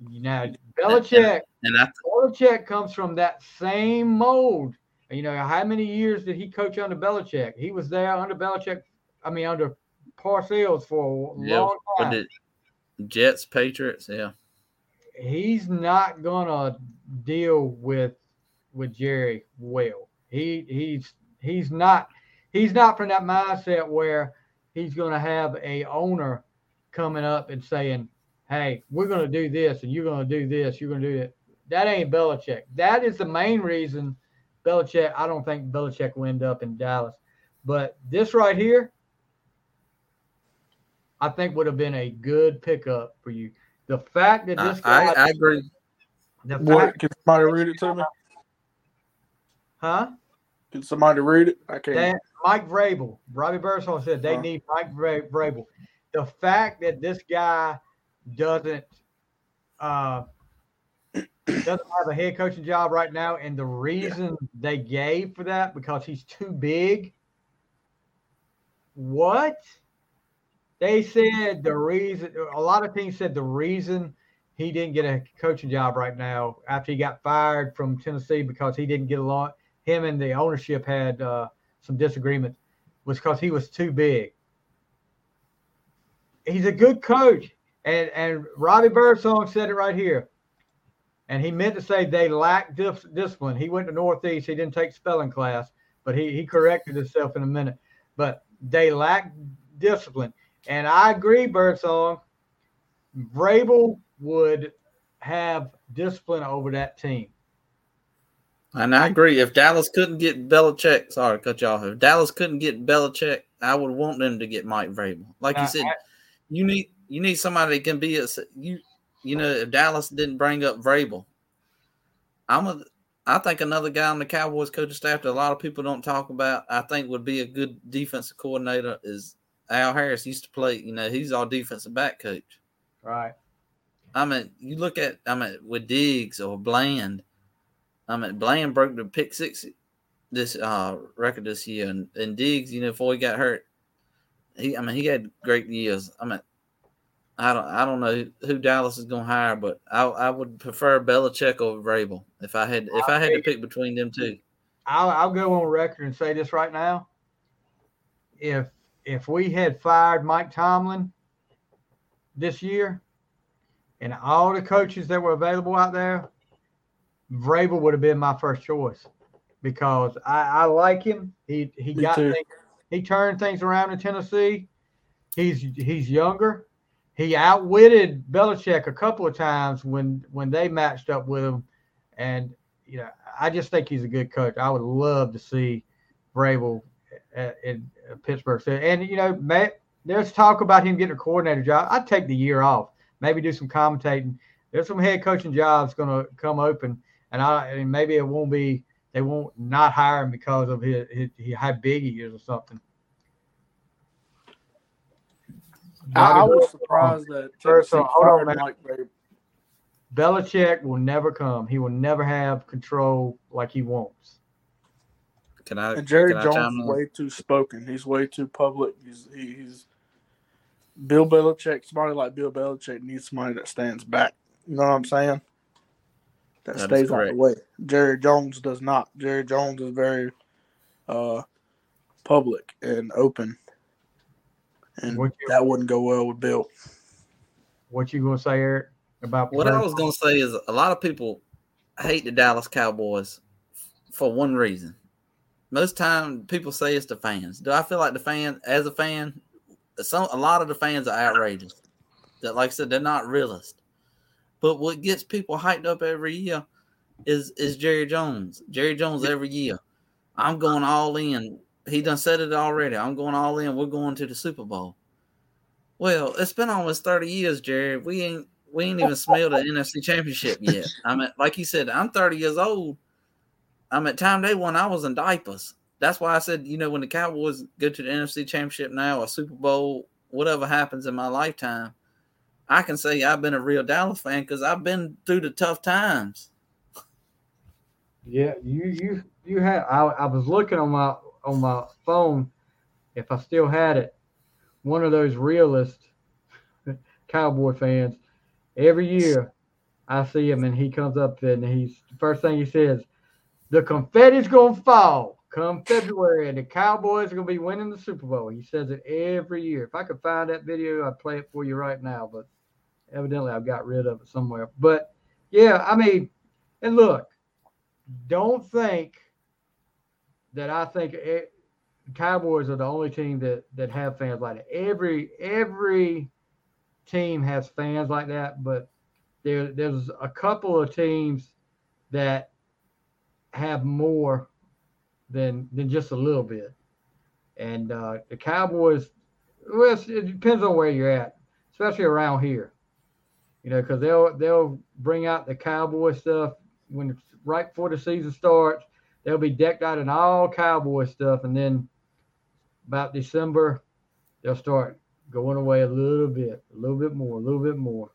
You know, Belichick. And, and I th- Belichick comes from that same mold. You know, how many years did he coach under Belichick? He was there under Belichick. I mean, under Parcells for a yeah, long time. Jets, Patriots, yeah. He's not gonna deal with. with Jerry well. He he's he's not he's not from that mindset where he's going to have a owner coming up and saying, hey, we're going to do this and you're going to do this, you're going to do that. That ain't Belichick. That is the main reason Belichick, I don't think Belichick will end up in Dallas. But this right here, I think would have been a good pickup for you. The fact that this guy... I, I agree. The fact what, can somebody read it to me? Huh? Did somebody read it? I can't. That Mike Vrabel, Robbie Birdsong said they huh? need Mike Vrabel. The fact that this guy doesn't uh, doesn't have a head coaching job right now, and the reason yeah. they gave for that because he's too big. What? They said the reason. A lot of teams said the reason. He didn't get a coaching job right now after he got fired from Tennessee because he didn't get along. Him and the ownership had uh, some disagreement was because he was too big. He's a good coach. And and Robbie Birdsong said it right here. And he meant to say they lacked dis- discipline. He went to Northeast. He didn't take spelling class, but he, he corrected himself in a minute. But they lacked discipline. And I agree, Birdsong. Vrabel would have discipline over that team. And I agree. If Dallas couldn't get Belichick, sorry to cut you off. If Dallas couldn't get Belichick, I would want them to get Mike Vrabel. Like you uh, said, I, you need you need somebody that can be a you. You know, if Dallas didn't bring up Vrabel, I'm a. I think another guy on the Cowboys coaching staff that a lot of people don't talk about, I think would be a good defensive coordinator is Al Harris. He used to play. You know, he's our defensive back coach. Right. I mean, you look at, I mean, with Diggs or Bland, I mean, Bland broke the pick six this uh, record this year. And, and Diggs, you know, before he got hurt, he, I mean, he had great years. I mean, I don't, I don't know who Dallas is going to hire, but I, I would prefer Belichick over Vrabel if I had, if I had to pick between them two. I'll, I'll go on record and say this right now. If, if we had fired Mike Tomlin this year, and all the coaches that were available out there, Vrabel would have been my first choice because I, I like him. He he Me got things, he turned things around in Tennessee. He's he's younger. He outwitted Belichick a couple of times when when they matched up with him, and you know I just think he's a good coach. I would love to see Vrabel at, at, at Pittsburgh. And you know, Matt, there's talk about him getting a coordinator job. I'd take the year off. Maybe do some commentating. There's some head coaching jobs going to come open, and I and maybe it won't be they won't not hire him because of his, his, his how big he is or something. I, I was surprised that First, so, hold on, Mike Belichick will never come. He will never have control like he wants. Can I? And Jerry can Jones is way too spoken. He's way too public. He's he's Bill Belichick. Somebody like Bill Belichick needs somebody that stands back. You know what I'm saying? That, that stays out of the way. Jerry Jones does not. Jerry Jones is very uh, public and open, and you, that wouldn't go well with Bill. What you gonna say, Eric? About what I was gonna say is a lot of people hate the Dallas Cowboys for one reason. Most time people say it's the fans. Do I feel like the fan, as a fan, some a lot of the fans are outrageous. That, like I said, they're not realist. But what gets people hyped up every year is is Jerry Jones. Jerry Jones every year. I'm going all in. He done said it already. I'm going all in. We're going to the Super Bowl. Well, it's been almost thirty years, Jerry. We ain't we ain't even smelled the N F C Championship yet. I mean, like he said, I'm thirty years old. Um, at time they won, I was in diapers. That's why I said, you know, when the Cowboys go to the N F C Championship now or Super Bowl, whatever happens in my lifetime, I can say I've been a real Dallas fan because I've been through the tough times. Yeah, you you you had. I, I was looking on my on my phone if I still had it. One of those realist Cowboy fans. Every year, I see him and he comes up and he's the first thing he says. The confetti's going to fall come February, and the Cowboys are going to be winning the Super Bowl. He says it every year. If I could find that video, I'd play it for you right now, but evidently I've got rid of it somewhere. But, yeah, I mean, and look, don't think that I think it, Cowboys are the only team that, that have fans like that. Every every team has fans like that, but there there's a couple of teams that have more than than just a little bit, and uh the Cowboys, well, it depends on where you're at, especially around here, you know, because they'll they'll bring out the Cowboy stuff when right before the season starts. They'll be decked out in all Cowboy stuff, and then about December they'll start going away a little bit, a little bit more, a little bit more.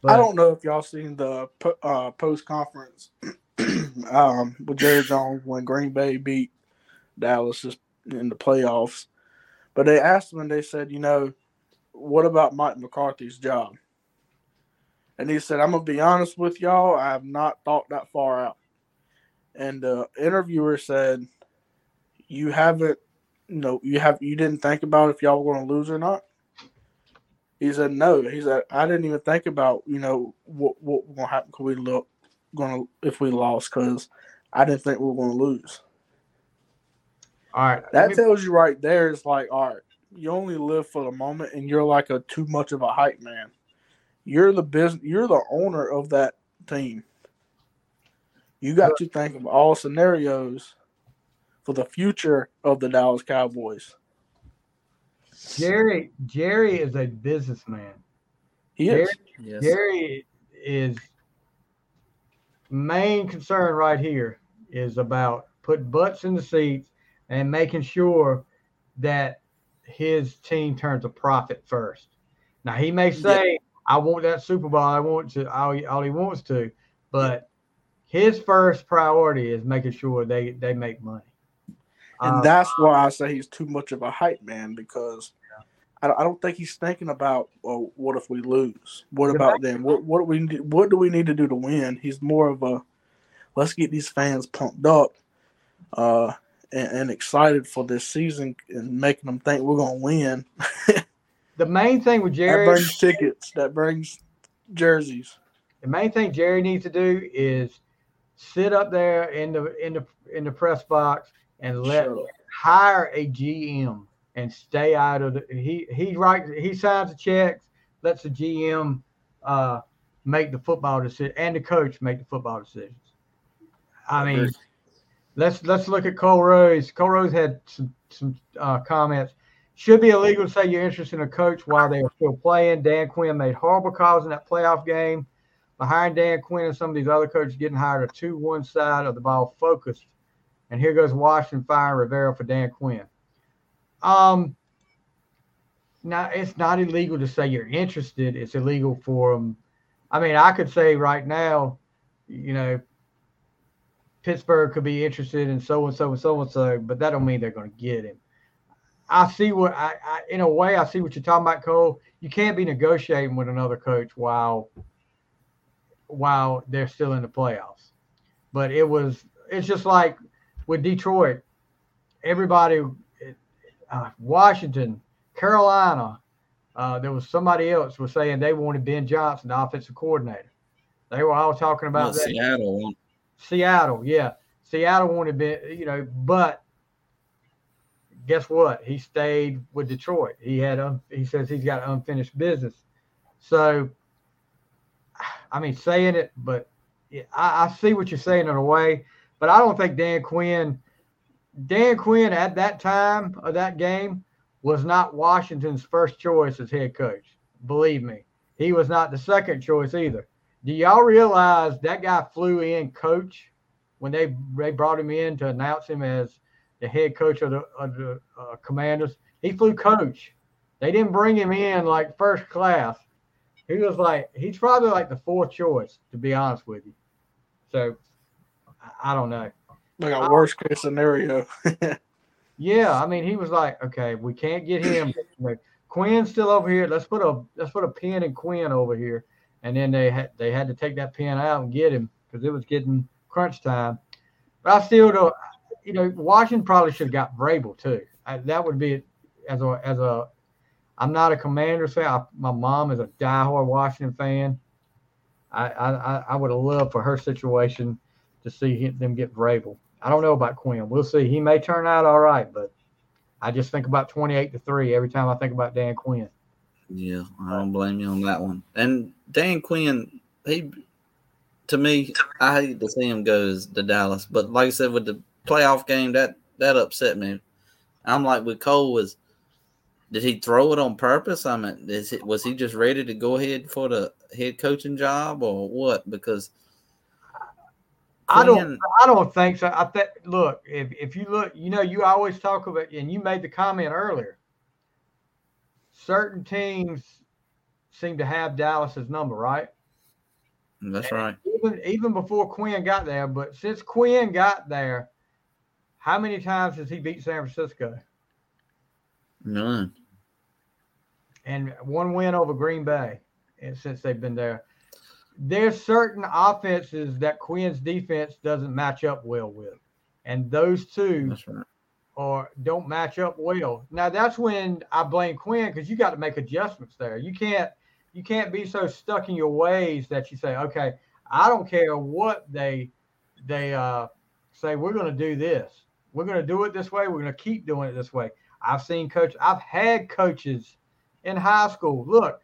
But I don't know if y'all seen the uh, post conference. Um, with Jerry Jones when Green Bay beat Dallas in the playoffs. But they asked him and they said, you know, what about Mike McCarthy's job? And he said, I'm going to be honest with y'all, I have not thought that far out. And the interviewer said, you haven't, no, you have, you didn't think about if y'all were going to lose or not? He said, no. He said, I didn't even think about, you know, what what going to happen. Could we look? Gonna if we lost because I didn't think we were gonna lose. All right, that tells you right there. It's like, all right, you only live for the moment, and you're like a too much of a hype man. You're the business. You're the owner of that team. You got to think of all scenarios for the future of the Dallas Cowboys. Jerry, Jerry is a businessman. He is. Jerry, yes. Jerry is. Main concern right here is about putting butts in the seats and making sure that his team turns a profit first. Now he may say, yeah. "I want that Super Bowl. I want to all, all he wants to," but his first priority is making sure they, they make money. And um, that's why I say he's too much of a hype man because yeah. I, I don't think he's thinking about, well, what if we lose? What about them? What what do we need, what do we need to do to win? He's more of a, let's get these fans pumped up uh, and, and excited for this season and making them think we're gonna win. The main thing with Jerry that brings tickets, that brings jerseys. The main thing Jerry needs to do is sit up there in the in the in the press box and let sure. hire a G M. And stay out of the he he writes he signs the checks, lets the G M uh, make the football decision and the coach make the football decisions. I mean, let's let's look at Cole Rose. Cole Rose had some some uh, comments. Should be illegal to say you're interested in a coach while they are still playing. Dan Quinn made horrible calls in that playoff game. But hiring Dan Quinn and some of these other coaches getting hired are too one side of the ball focused. And here goes Washington firing Rivera for Dan Quinn. Um, now it's not illegal to say you're interested. It's illegal for them. I mean, I could say right now, you know, Pittsburgh could be interested in so and so and so and so, but that don't mean they're going to get him. I see what I, I in a way I see what you're talking about, Cole. You can't be negotiating with another coach while while they're still in the playoffs. But it was it's just like with Detroit, everybody, uh, Washington, Carolina, uh, there was somebody else was saying they wanted Ben Johnson, the offensive coordinator. They were all talking about well, that. Seattle. Seattle, yeah. Seattle wanted Ben, you know, but guess what? He stayed with Detroit. He had un- he says he's got unfinished business. So, I mean, saying it, but yeah, I, I see what you're saying in a way. But I don't think Dan Quinn, Dan Quinn at that time of that game was not Washington's first choice as head coach. Believe me, he was not the second choice either. Do y'all realize that guy flew in coach when they, they brought him in to announce him as the head coach of the, of the uh, Commanders? He flew coach. They didn't bring him in like first class. He was like, he's probably like the fourth choice, to be honest with you. So, I don't know. Like a worst case scenario. Yeah, I mean, he was like, okay, we can't get him. Quinn's still over here. Let's put a let's put a pin in Quinn over here. And then they had they had to take that pin out and get him because it was getting crunch time. But I still don't, you know, Washington probably should have got Vrabel too. I, that would be as a as a. I'm not a Commanders fan. I, my mom is a diehard Washington fan. I I, I would have loved for her situation to see him, them get Vrabel. I don't know about Quinn. We'll see. He may turn out all right, but I just think about twenty-eight to three every time I think about Dan Quinn. Yeah, I don't blame you on that one. And Dan Quinn, he, to me, I hate to see him go to Dallas. But like I said, with the playoff game, that, that upset me. I'm like, with Cole, was, did he throw it on purpose? I mean, is it, was he just ready to go ahead for the head coaching job or what? Because I don't, I don't think so. I think, look, if if you look, you know, you always talk about, and you made the comment earlier, certain teams seem to have Dallas's number, right? That's and right. Even even before Quinn got there, but since Quinn got there, how many times has he beat San Francisco? None. And one win over Green Bay since they've been there. There's certain offenses that Quinn's defense doesn't match up well with, and those two. That's right. Or don't match up well. Now that's when I blame Quinn, because you got to make adjustments there. You can't, you can't be so stuck in your ways that you say, okay, I don't care what they, they uh, say. We're going to do this. We're going to do it this way. We're going to keep doing it this way. I've seen coach. I've had coaches in high school. Look,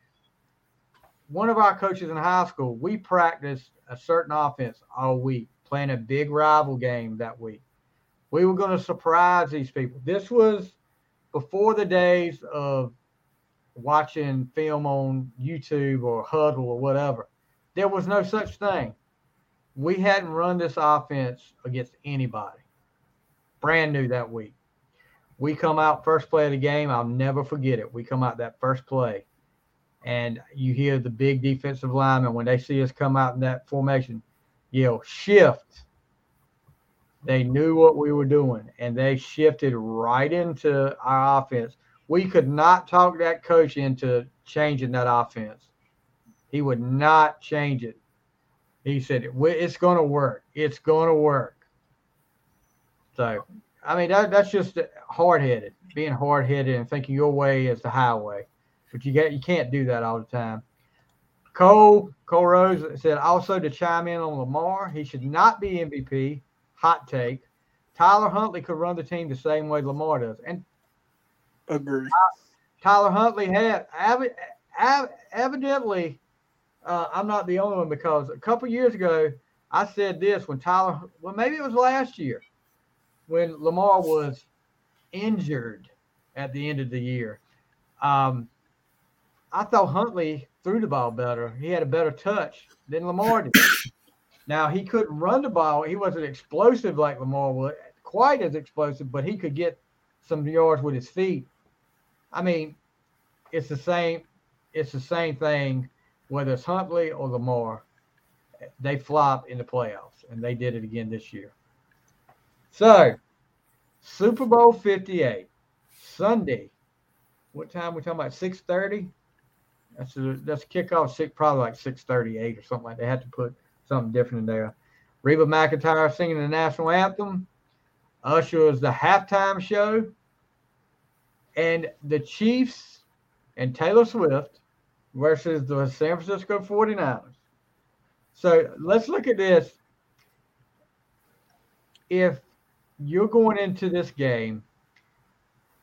one of our coaches in high school, we practiced a certain offense all week, playing a big rival game that week. We were going to surprise these people. This was before the days of watching film on YouTube or Huddle or whatever. There was no such thing. We hadn't run this offense against anybody. Brand new that week. We come out first play of the game. I'll never forget it. We come out that first play, and you hear the big defensive lineman, when they see us come out in that formation, yell, shift. They knew what we were doing, and they shifted right into our offense. We could not talk that coach into changing that offense. He would not change it. He said, it's going to work. It's going to work. So, I mean, that, that's just hard-headed, being hard-headed and thinking your way is the highway. But you got, you can't do that all the time. Cole, Cole Rose said also to chime in on Lamar, he should not be M V P. Hot take. Tyler Huntley could run the team the same way Lamar does. And agree. Tyler Huntley had evidently, uh, I'm not the only one, because a couple years ago I said this when Tyler, well, maybe it was last year when Lamar was injured at the end of the year. Um, I thought Huntley threw the ball better. He had a better touch than Lamar did. Now, he couldn't run the ball. He wasn't explosive like Lamar was, quite as explosive, but he could get some yards with his feet. I mean, it's the same It's the same thing, whether it's Huntley or Lamar. They flop in the playoffs, and they did it again this year. So, Super Bowl fifty-eight, Sunday. What time are we talking about? six thirty? That's a, that's a kickoff, six, probably like six thirty-eight or something like that. They had to put something different in there. Reba McEntire singing the national anthem. Usher is the halftime show. And the Chiefs and Taylor Swift versus the San Francisco forty-niners. So let's look at this. If you're going into this game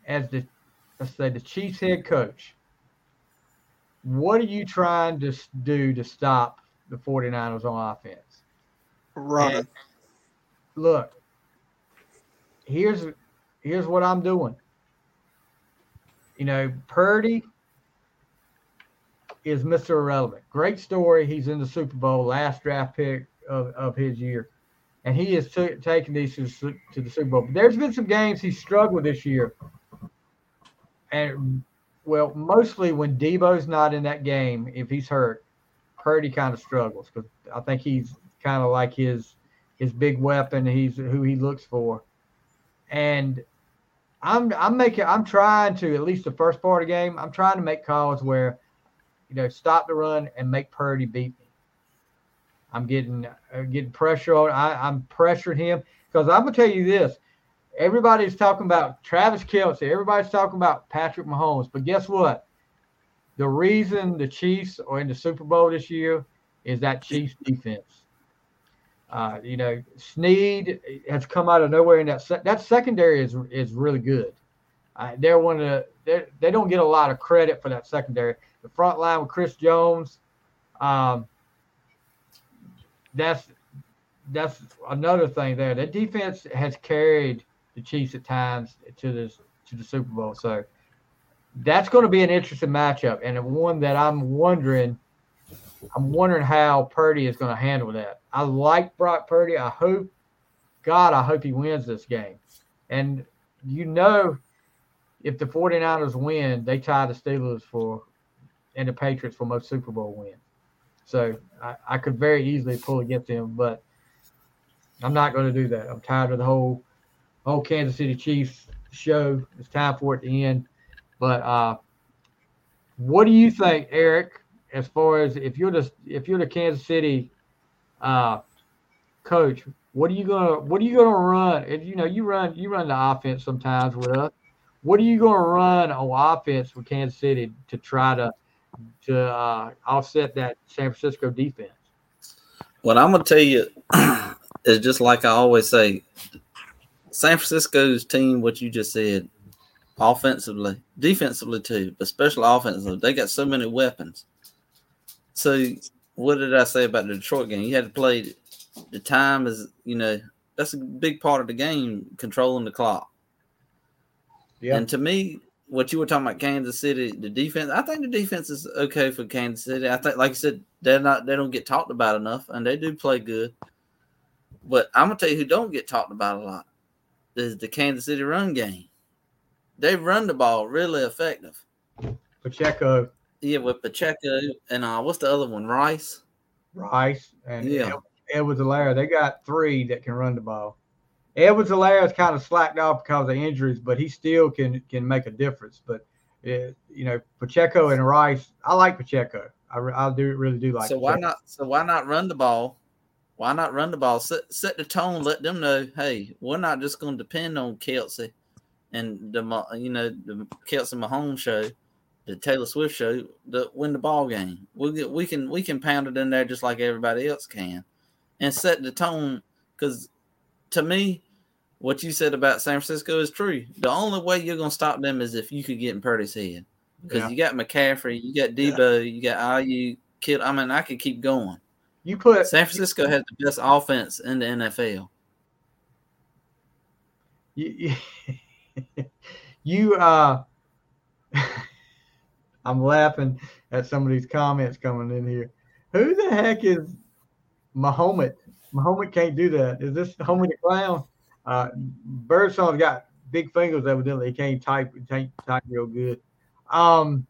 as the, let's say, the Chiefs head coach, what are you trying to do to stop the forty-niners on offense? Right. And look, here's here's what I'm doing. You know, Purdy is Mister Irrelevant. Great story. He's in the Super Bowl, last draft pick of, of his year. And he is t- taking these to, to the Super Bowl. But there's been some games he struggled this year. And, well, mostly when Deebo's not in that game, if he's hurt, Purdy kind of struggles. Because I think he's kind of like his his big weapon. He's who he looks for. And I'm I'm making I'm trying to, at least the first part of the game, I'm trying to make calls where, you know, stop the run and make Purdy beat me. I'm getting uh, getting pressure on. I, I'm pressuring him because I'm gonna tell you this: everybody's talking about Travis Kelce, everybody's talking about Patrick Mahomes, but guess what? The reason the Chiefs are in the Super Bowl this year is that Chiefs defense. Uh, you know, Sneed has come out of nowhere, and that se- that secondary is is really good. Uh, they're one of the, they don't get a lot of credit for that secondary. The front line with Chris Jones. Um, That's that's another thing there. That defense has carried the Chiefs at times to this to the Super Bowl. So that's going to be an interesting matchup, and one that I'm wondering, I'm wondering how Purdy is going to handle that. I like Brock Purdy. I hope, God, I hope he wins this game. And you know, if the forty-niners win, they tie the Steelers for and the Patriots for most Super Bowl wins. So I, I could very easily pull against them, but I'm not going to do that. I'm tired of the whole whole Kansas City Chiefs show. It's time for it to end. But uh, what do you think, Eric, as far as if you're the if you're the Kansas City uh, coach, what are you gonna what are you gonna run? If you know you run you run the offense sometimes with us. What are you gonna run on offense with Kansas City to try to to uh, offset that San Francisco defense? Well, I'm going to tell you, it's just like I always say, San Francisco's team, what you just said, offensively, defensively too, but especially offensively, they got so many weapons. So what did I say about the Detroit game? You had to play the time is, you know, that's a big part of the game, controlling the clock. Yeah. And to me, what you were talking about, Kansas City, the defense. I think the defense is okay for Kansas City. I think, like you said, they're not they don't get talked about enough, and they do play good. But I'm gonna tell you who don't get talked about a lot is the Kansas City run game. They run the ball really effective. Pacheco, yeah, with Pacheco and uh, what's the other one? Rice, Rice, and yeah, Edwards-Helaire. They got three that can run the ball. Edwards-Helaire is kind of slacked off because of injuries, but he still can can make a difference. But, it, you know, Pacheco and Rice, I like Pacheco. I, I do really do like so Pacheco. Why not, so why not run the ball? Why not run the ball? Set, set the tone. Let them know, hey, we're not just going to depend on Kelce and, the you know, the Kelce Mahomes show, the Taylor Swift show, to win the ball game. We'll get, we can we can pound it in there just like everybody else can and set the tone because, to me, what you said about San Francisco is true. The only way you're going to stop them is if you could get in Purdy's head. Because yeah. you got McCaffrey, you got Deebo, yeah. you got I U, Kittle. I mean, I could keep going. You put San Francisco has the best offense in the N F L. You, you, you uh, I'm laughing at some of these comments coming in here. Who the heck is Mahomet? Mahomet can't do that. Is this Homie the Clown? Uh, Birdsong's got big fingers, evidently. He can't type, can't type real good. Um,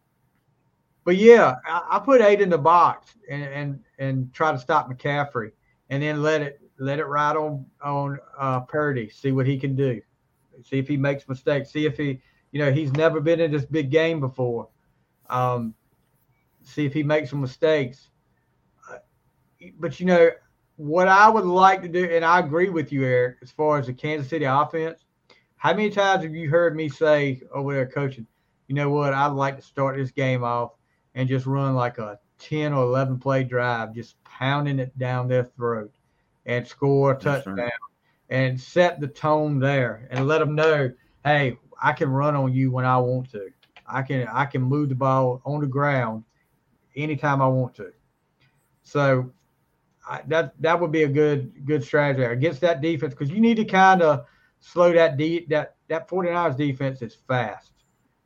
but, yeah, I, I put eight in the box and, and and try to stop McCaffrey and then let it let it ride on on uh, Purdy. See what he can do. See if he makes mistakes. See if he, you know, he's never been in this big game before. Um, see if he makes some mistakes. Uh, but you know what I would like to do, and I agree with you, Eric, as far as the Kansas City offense. How many times have you heard me say over there coaching, you know what, I'd like to start this game off and just run like a ten or eleven play drive, just pounding it down their throat and score a touchdown. Yes, and set the tone there and let them know, hey, I can run on you when I want to. I can I can move the ball on the ground anytime I want to. So I, that that would be a good good strategy against that defense, because you need to kind of slow that de- that that 49ers defense is fast.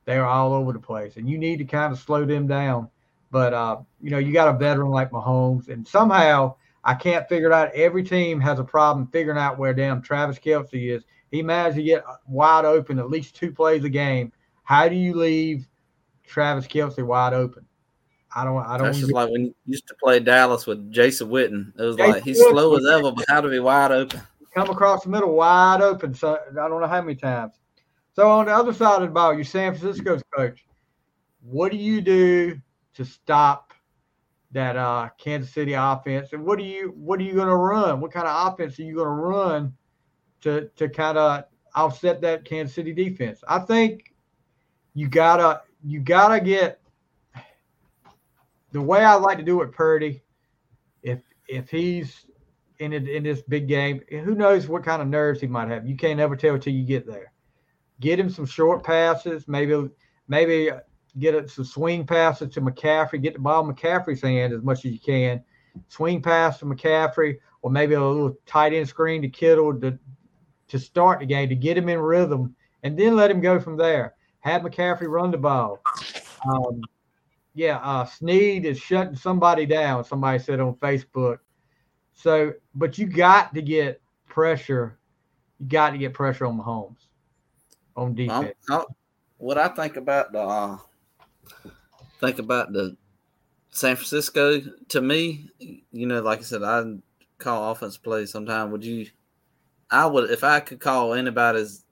They are all over the place, and you need to kind of slow them down. But, uh, you know, you got a veteran like Mahomes, and somehow I can't figure it out. Every team has a problem figuring out where damn Travis Kelce is. He managed to get wide open at least two plays a game. How do you leave Travis Kelce wide open? I don't I don't. That's just like when you used to play Dallas with Jason Witten. It was Jason like he's Witten. Slow as ever, but how to be wide open. Come across the middle wide open, so I don't know how many times. So on the other side of the ball, you're San Francisco's coach. What do you do to stop that uh, Kansas City offense, and what do you what are you going to run? What kind of offense are you going to run to to kind of offset that Kansas City defense? I think you gotta you gotta get the way I like to do it, Purdy. If if he's in it, in this big game, who knows what kind of nerves he might have? You can't ever tell until you get there. Get him some short passes, maybe maybe. Get it, some swing passes to McCaffrey. Get the ball in McCaffrey's hand as much as you can. Swing pass to McCaffrey, or maybe a little tight end screen to Kittle to, to start the game, to get him in rhythm, and then let him go from there. Have McCaffrey run the ball. Um, yeah, uh, Sneed is shutting somebody down, somebody said on Facebook. So, but you got to get pressure. You got to get pressure on Mahomes, on defense. I'm, I'm, what I think about the uh... – Think about the San Francisco. To me, you know, like I said, I call offense plays sometimes. Would you? I would if I could call anybody's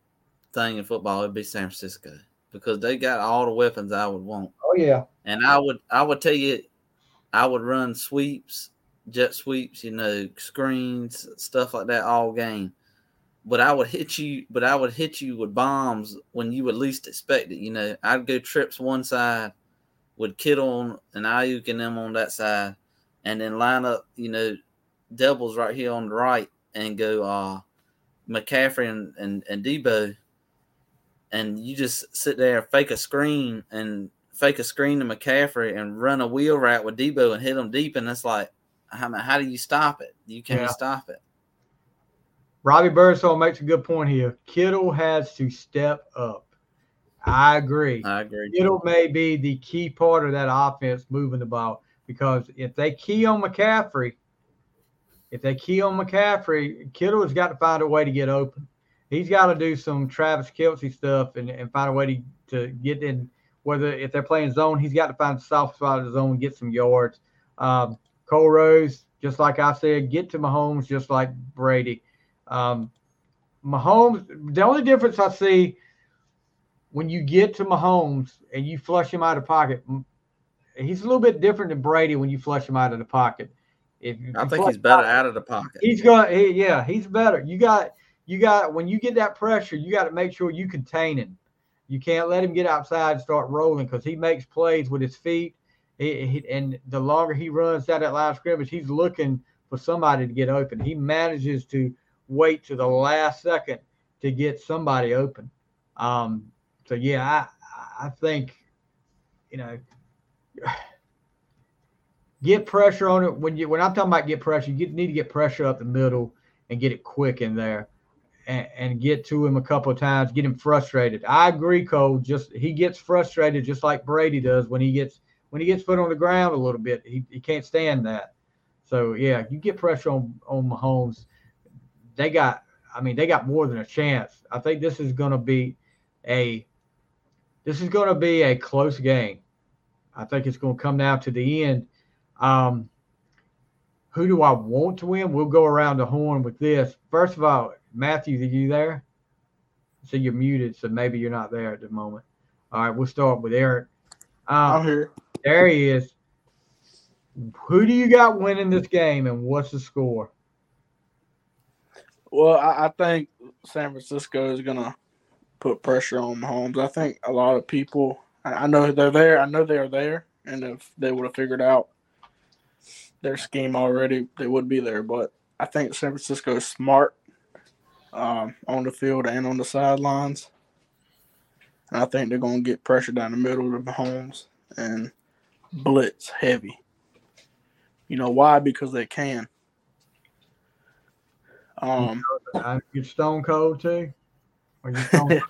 thing in football, it'd be San Francisco, because they got all the weapons I would want. Oh yeah, and I would I would tell you, I would run sweeps, jet sweeps, you know, screens, stuff like that all game. But I would hit you. But I would hit you with bombs when you would least expect it. You know, I'd go trips one side with Kittle on, and Ayuk and them on that side, and then line up, you know, doubles right here on the right, and go uh, McCaffrey and, and and Deebo, and you just sit there, fake a screen, and fake a screen to McCaffrey, and run a wheel route with Deebo and hit him deep, and it's like, how, how do you stop it? You can't yeah. stop it. Robbie Birdsong makes a good point here. Kittle has to step up. I agree. I agree. Kittle may be the key part of that offense moving the ball, because if they key on McCaffrey, if they key on McCaffrey, Kittle has got to find a way to get open. He's got to do some Travis Kelce stuff and, and find a way to, to get in. Whether if they're playing zone, he's got to find the soft spot of the zone, get some yards. Um, Cole Rose, just like I said, get to Mahomes, just like Brady. Um, Mahomes, the only difference I see when you get to Mahomes and you flush him out of the pocket, he's a little bit different than Brady when you flush him out of the pocket. If I think flush, he's better out of the pocket. He's got, he, yeah, he's better. You got, you got, when you get that pressure, you got to make sure you contain him. You can't let him get outside and start rolling, because he makes plays with his feet. He, he, and the longer he runs down that line of scrimmage, he's looking for somebody to get open. He manages to wait to the last second to get somebody open. Um, so, yeah, I, I think, you know, get pressure on it. When you when I'm talking about get pressure, you get, need to get pressure up the middle and get it quick in there, and, and get to him a couple of times, get him frustrated. I agree, Cole. Just he gets frustrated just like Brady does when he gets when he gets put on the ground a little bit. He, he can't stand that. So, yeah, you get pressure on, on Mahomes. They got, I mean, they got more than a chance. I think this is going to be a, this is going to be a close game. I think it's going to come down to the end. Um, who do I want to win? We'll go around the horn with this. First of all, Matthew, are you there? So you're muted, so maybe you're not there at the moment. All right, we'll start with Eric. Um, I'm here. There he is. Who do you got winning this game, and what's the score? Well, I, I think San Francisco is going to put pressure on Mahomes. I think a lot of people – I know they're there. I know they're there, and if they would have figured out their scheme already, they would be there. But I think San Francisco is smart um, on the field and on the sidelines. And I think they're going to get pressure down the middle to Mahomes and blitz heavy. You know why? Because they can. Um, you stone cold too? Are you stone cold?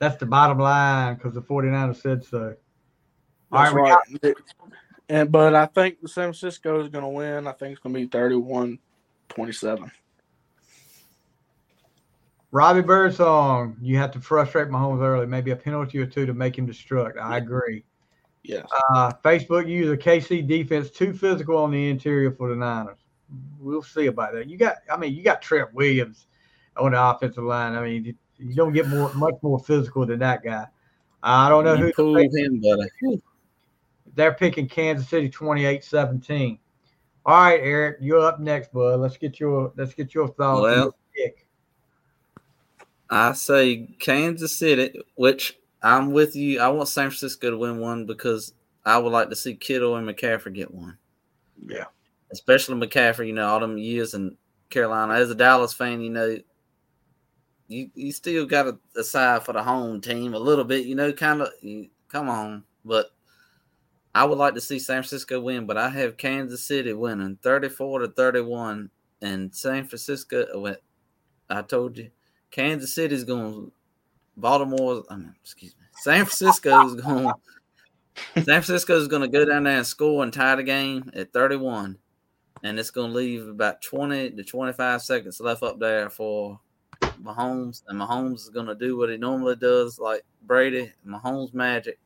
That's the bottom line because the 49ers said so. All right, right. We got- and but I think San Francisco is going to win. I think it's going to be thirty-one twenty-seven. Robbie Birdsong, you have to frustrate Mahomes early. Maybe a penalty or two to make him destruct. I agree. Yes. Uh, Facebook user K C defense too physical on the interior for the Niners. We'll see about that. You got, I mean, you got Trent Williams on the offensive line. I mean, you, you don't get more, much more physical than that guy. I don't know you who him, buddy. They're picking Kansas City twenty-eight seventeen. All right, Eric, you're up next, bud. Let's get your let's get your thoughts. Well, your pick. I say Kansas City, which I'm with you. I want San Francisco to win one because I would like to see Kittle and McCaffrey get one. Yeah. Especially McCaffrey, you know, all them years in Carolina. As a Dallas fan, you know, you, you still got to decide for the home team a little bit, you know, kind of come on. But I would like to see San Francisco win, but I have Kansas City winning thirty-four to thirty-one, and San Francisco, I told you, Kansas City's going to Baltimore's, I mean, excuse me, San Francisco's going San Francisco's going to go down there and score and tie the game at thirty-one. And it's going to leave about twenty to twenty-five seconds left up there for Mahomes. And Mahomes is going to do what he normally does, like Brady, Mahomes magic.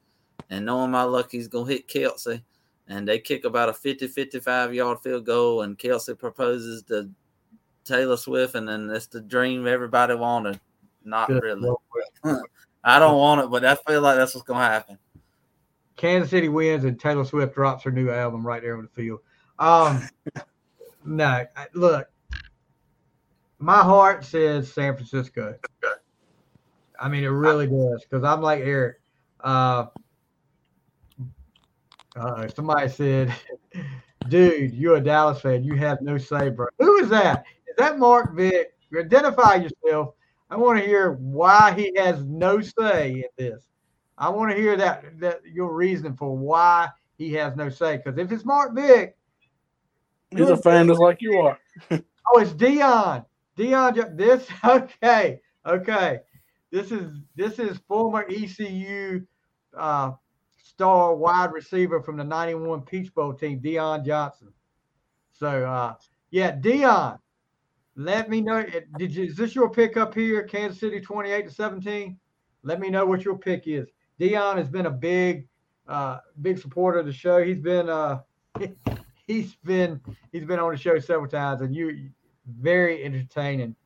And knowing my luck, he's going to hit Kelce. And they kick about a fifty, fifty-five-yard field goal, and Kelce proposes to Taylor Swift. And then that's the dream everybody wanted. Not Good really. I don't want it, but I feel like that's what's going to happen. Kansas City wins, and Taylor Swift drops her new album right there on the field. Um, no, look, my heart says San Francisco. I mean, it really does, because I'm like Eric. Uh, uh, somebody said, dude, you're a Dallas fan. You have no say, bro. Who is that? Is that Mark Vick? Identify yourself. I want to hear why he has no say in this. I want to hear that, that your reason for why he has no say. Because if it's Mark Vick, he's a fan just like you are. Oh, it's Dion. Dion, this okay, okay. This is this is former E C U uh, star wide receiver from the ninety-one Peach Bowl team, Dion Johnson. So uh, yeah, Dion, let me know. Did you, is this your pick up here? Kansas City twenty-eight to seventeen. Let me know what your pick is. Dion has been a big, uh, big supporter of the show. He's been, uh, he's been, he's been on the show several times, and you, very entertaining.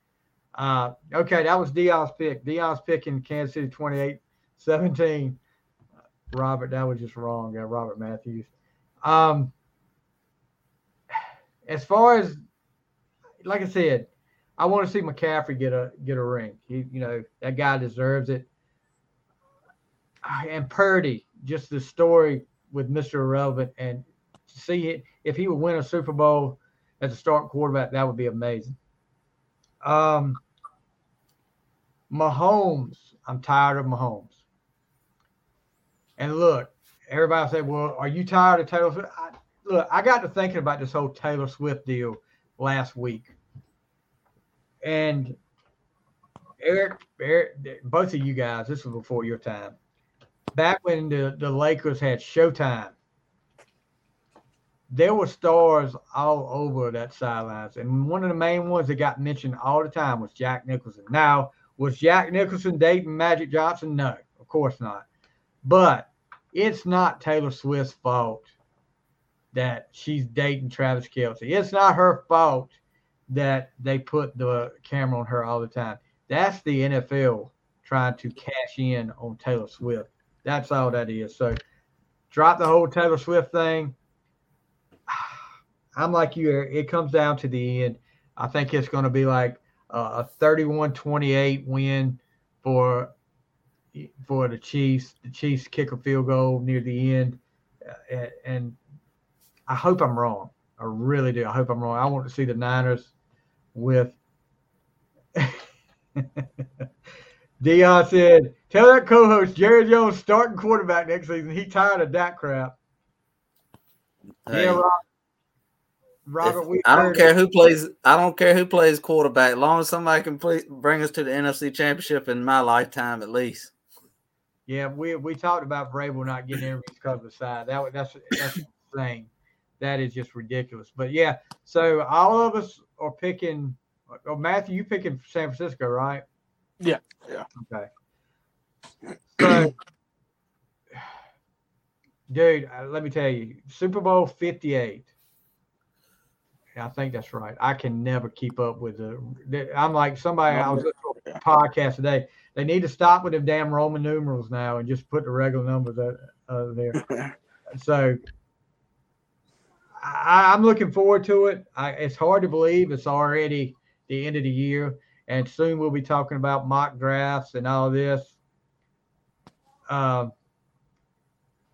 Uh, okay, that was Dion's pick. Dion's picking Kansas City twenty-eight seventeen. Robert, that was just wrong. Uh, Robert Matthews. Um, as far as, like I said, I want to see McCaffrey get a get a ring. He, you know, that guy deserves it. And Purdy, just the story with Mister Irrelevant, and to see it, if he would win a Super Bowl as a starting quarterback, that would be amazing. Um, Mahomes, I'm tired of Mahomes. And look, everybody said, well, are you tired of Taylor Swift? I, look, I got to thinking about this whole Taylor Swift deal last week. And Eric, Eric, both of you guys, this was before your time. Back when the, the Lakers had Showtime, there were stars all over that sidelines. And one of the main ones that got mentioned all the time was Jack Nicholson. Now, was Jack Nicholson dating Magic Johnson? No, of course not. But it's not Taylor Swift's fault. that she's dating Travis Kelce. It's not her fault that they put the camera on her all the time. That's the N F L trying to cash in on Taylor Swift. That's all that is. So drop the whole Taylor Swift thing. I'm like you, Eric. It comes down to the end. I think it's going to be like a thirty-one twenty-eight win for for the Chiefs. The Chiefs kick a field goal near the end. And I hope I'm wrong. I really do. I hope I'm wrong. I want to see the Niners with Dion said, tell that co-host Jerry Jones starting quarterback next season. He tired of that crap. Hey. Yeah, Rob. Robert, if, I don't care it. who plays. I don't care who plays quarterback. As long as somebody can play, bring us to the N F C Championship in my lifetime, at least. Yeah, we we talked about Vrabel not getting interviews because of the side. That that's that's insane. That is just ridiculous. But yeah, so all of us are picking. Oh, Matthew, you picking San Francisco, right? Yeah. Yeah. Okay. So, dude, let me tell you, Super Bowl fifty-eight. I think that's right. I can never keep up with the. I'm like somebody. I was listening to a podcast today. They need to stop with them damn Roman numerals now and just put the regular numbers over there. So I, I'm looking forward to it. I, it's hard to believe it's already the end of the year, and soon we'll be talking about mock drafts and all this. Um,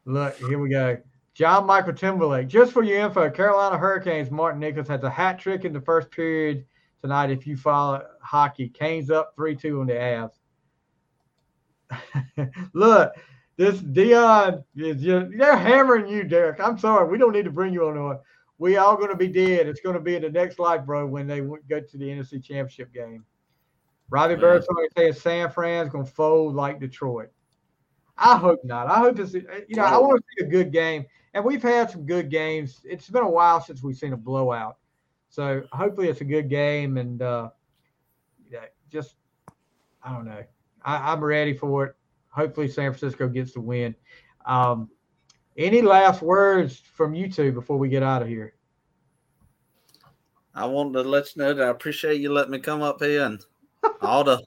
look, here we go. John Michael Timberlake, just for your info, Carolina Hurricanes, Martin Nichols has a hat trick in the first period tonight if you follow hockey. Canes up three two on the Avs. Look, this Dion is just – they're hammering you, Derek. I'm sorry. We don't need to bring you on. on. We all going to be dead. It's going to be in the next life, bro, when they go to the N F C Championship game. Robbie Birdsong says San Fran's going to fold like Detroit. I hope not. I hope it's – you know, I want to see a good game. And we've had some good games. It's been a while since we've seen a blowout. So hopefully it's a good game. And uh, yeah, just, I don't know. I, I'm ready for it. Hopefully San Francisco gets the win. Um, any last words from you two before we get out of here? I wanted to let you know that I appreciate you letting me come up here and all the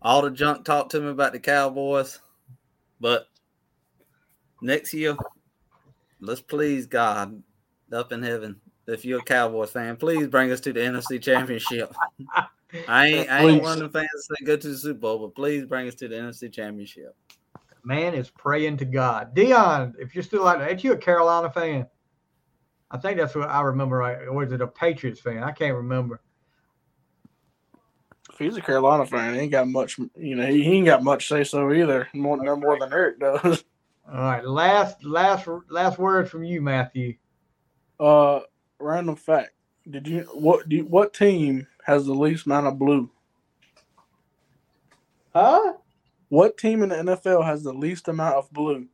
all the junk talk to me about the Cowboys. But next year – let's please God up in heaven. If you're a Cowboys fan, please bring us to the N F C Championship. I ain't, I ain't one of the fans that go to the Super Bowl, but please bring us to the N F C Championship. Man is praying to God. Dion, if you're still out there, ain't you a Carolina fan? I think that's what I remember. Right? Or is it a Patriots fan? I can't remember. If he's a Carolina fan, he ain't got much. You know, he, he ain't got much say so either. More, no more than Eric does. All right, last last last word from you, Matthew. Uh, random fact: Did you what? Do you, what team has the least amount of blue? Huh? What team in the N F L has the least amount of blue?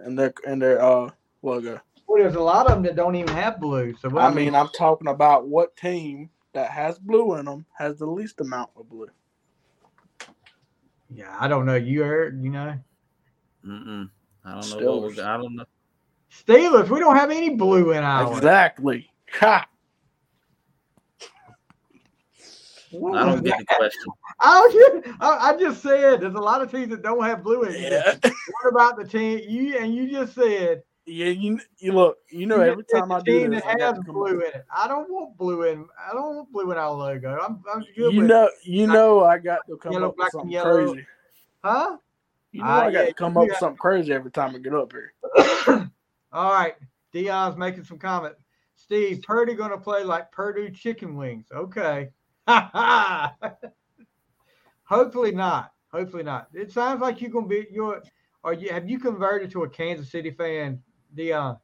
And their and their uh logo. Well, there's a lot of them that don't even have blue. So what I mean, mean, I'm talking about what team that has blue in them has the least amount of blue. Yeah, I don't know. You heard, you know. Mm-mm. I don't know. Steelers. What was, I don't know. Steelers. We don't have any blue in ours. Exactly. Ha. I don't get the question. I, I just said there's a lot of teams that don't have blue in it. Yeah. What about the team? You and you just said. Yeah, you you look. You know, every time I do this, that has blue in it. I don't want blue in. I don't want blue in our logo. I'm. I'm good you with know. You know. I got to come yellow, up with something yellow. Crazy. Huh? You know, I, I got yeah, to come up with something crazy every time I get up here. All right. Dion's making some comments. Steve, Purdy going to play like Purdue chicken wings. Okay. Hopefully not. Hopefully not. It sounds like you're going to be – you're. Are you? Have you converted to a Kansas City fan, Dion?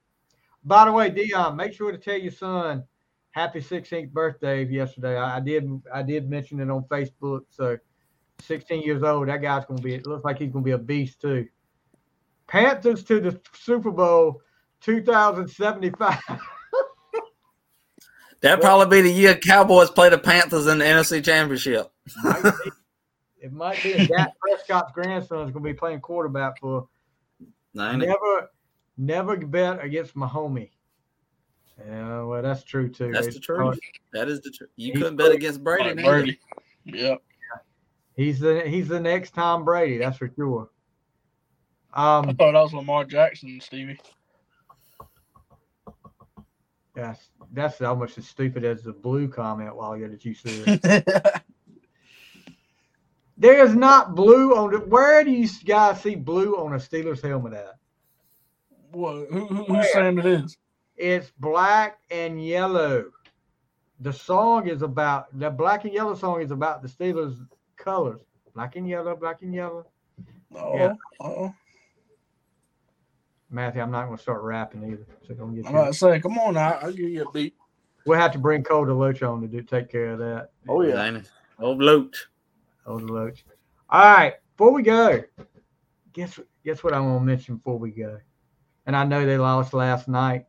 By the way, Dion, make sure to tell your son happy sixteenth birthday yesterday. I, I did I did mention it on Facebook, so – sixteen years old. That guy's going to be – it looks like he's going to be a beast too. Panthers to the Super Bowl two thousand seventy-five. That'd probably be the year Cowboys play the Panthers in the N F C Championship. Might be, it might be. Dak Prescott's grandson is going to be playing quarterback for – Never never bet against Mahomes. Yeah, well, that's true too. That's it's the truth. Probably, that is the truth. You couldn't bet against Brady. Like Brady. Yeah. He's the he's the next Tom Brady. That's for sure. Um, I thought that was Lamar Jackson, Stevie. Yes, that's, that's almost as stupid as the blue comment while ago that you said. There is not blue on it. Where do you guys see blue on a Steelers helmet at? Well, who, who, who's saying it is? It's black and yellow. The song is about the black and yellow song is about the Steelers colors. Black and yellow, black and yellow. Oh, yeah. oh. Matthew, I'm not going to start rapping either. So don't get I'm about to say, come on now. I'll give you a beat. We'll have to bring Cole DeLoach on to do, take care of that. Oh, yeah. Old DeLoach. Old DeLoach. All right. Before we go, guess, guess what I want to mention before we go? And I know they lost last night.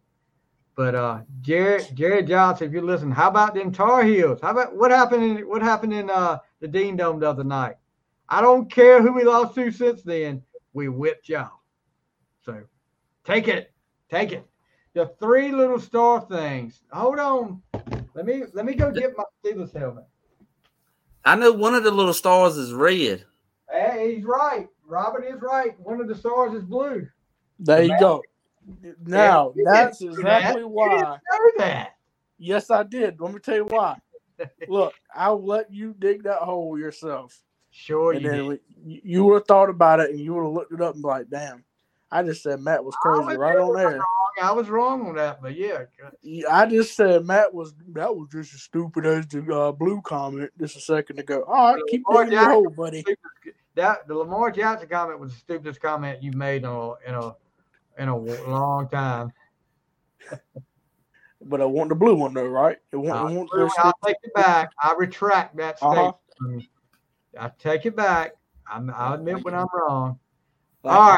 But uh, Jared, Jared Johnson, if you listen, how about them Tar Heels? How about what happened? In, what happened in uh, the Dean Dome the other night? I don't care who we lost to since then. We whipped y'all. So take it, take it. The three little star things. Hold on, let me let me go get my Steelers helmet. I know one of the little stars is red. Hey, he's right. Robert is right. One of the stars is blue. There the you magic. Go. Now yeah, that's exactly that. Why. You didn't know that. Yes, I did. Let me tell you why. Look, I'll let you dig that hole yourself. Sure, and you then did. We, you would have thought about it, and you would have looked it up and be like, "Damn, I just said Matt was crazy was right on there." Wrong. I was wrong on that, but yeah, I just said Matt was that was just as stupid as the uh, blue comment just a second ago. All right, the keep digging your hole, buddy. That the Lamar Jackson comment was the stupidest comment you made in a in a. In a long time. But I want the blue one, though, right? It won't, uh, it won't blue, I'll take it back. I retract that statement. Uh-huh. I take it back. I'm, I'll admit when I'm wrong. Thank All you. Right.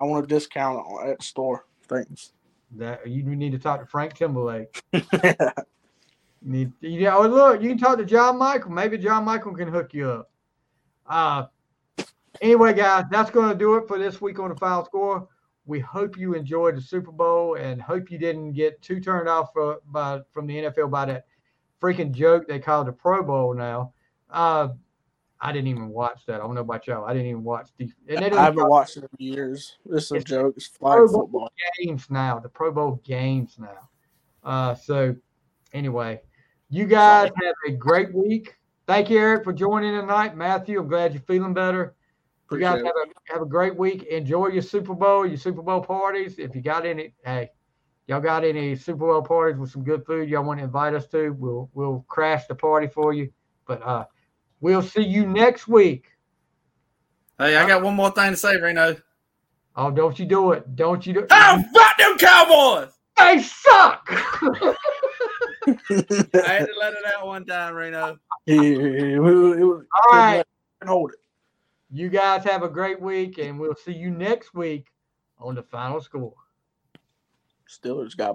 I want a discount on that store. Thanks. That, you need to talk to Frank Timberlake. Yeah. You need, you, oh, look, you can talk to John Michael. Maybe John Michael can hook you up. Uh, anyway, guys, that's going to do it for this week on the Final Score. We hope you enjoyed the Super Bowl and hope you didn't get too turned off for, by, from the N F L by that freaking joke they call the Pro Bowl now. Uh, I didn't even watch that. I don't know about y'all. I didn't even watch the – I haven't watch watched it in years. This is a joke. It's flag football. Bowl games now. The Pro Bowl games now. Uh, so, anyway, you guys have a great week. Thank you, Eric, for joining tonight. Matthew, I'm glad you're feeling better. You guys have a, have a great week. Enjoy your Super Bowl, your Super Bowl parties. If you got any, hey, y'all got any Super Bowl parties with some good food y'all want to invite us to, we'll we'll crash the party for you. But uh, we'll see you next week. Hey, I got one more thing to say, Reno. Oh, don't you do it. Don't you do it. Oh, fuck them Cowboys. They suck. I had to let it out one time, Reno. Yeah, it was, it was, all right. Hold it. You guys have a great week, and we'll see you next week on the Final Score. Steelers got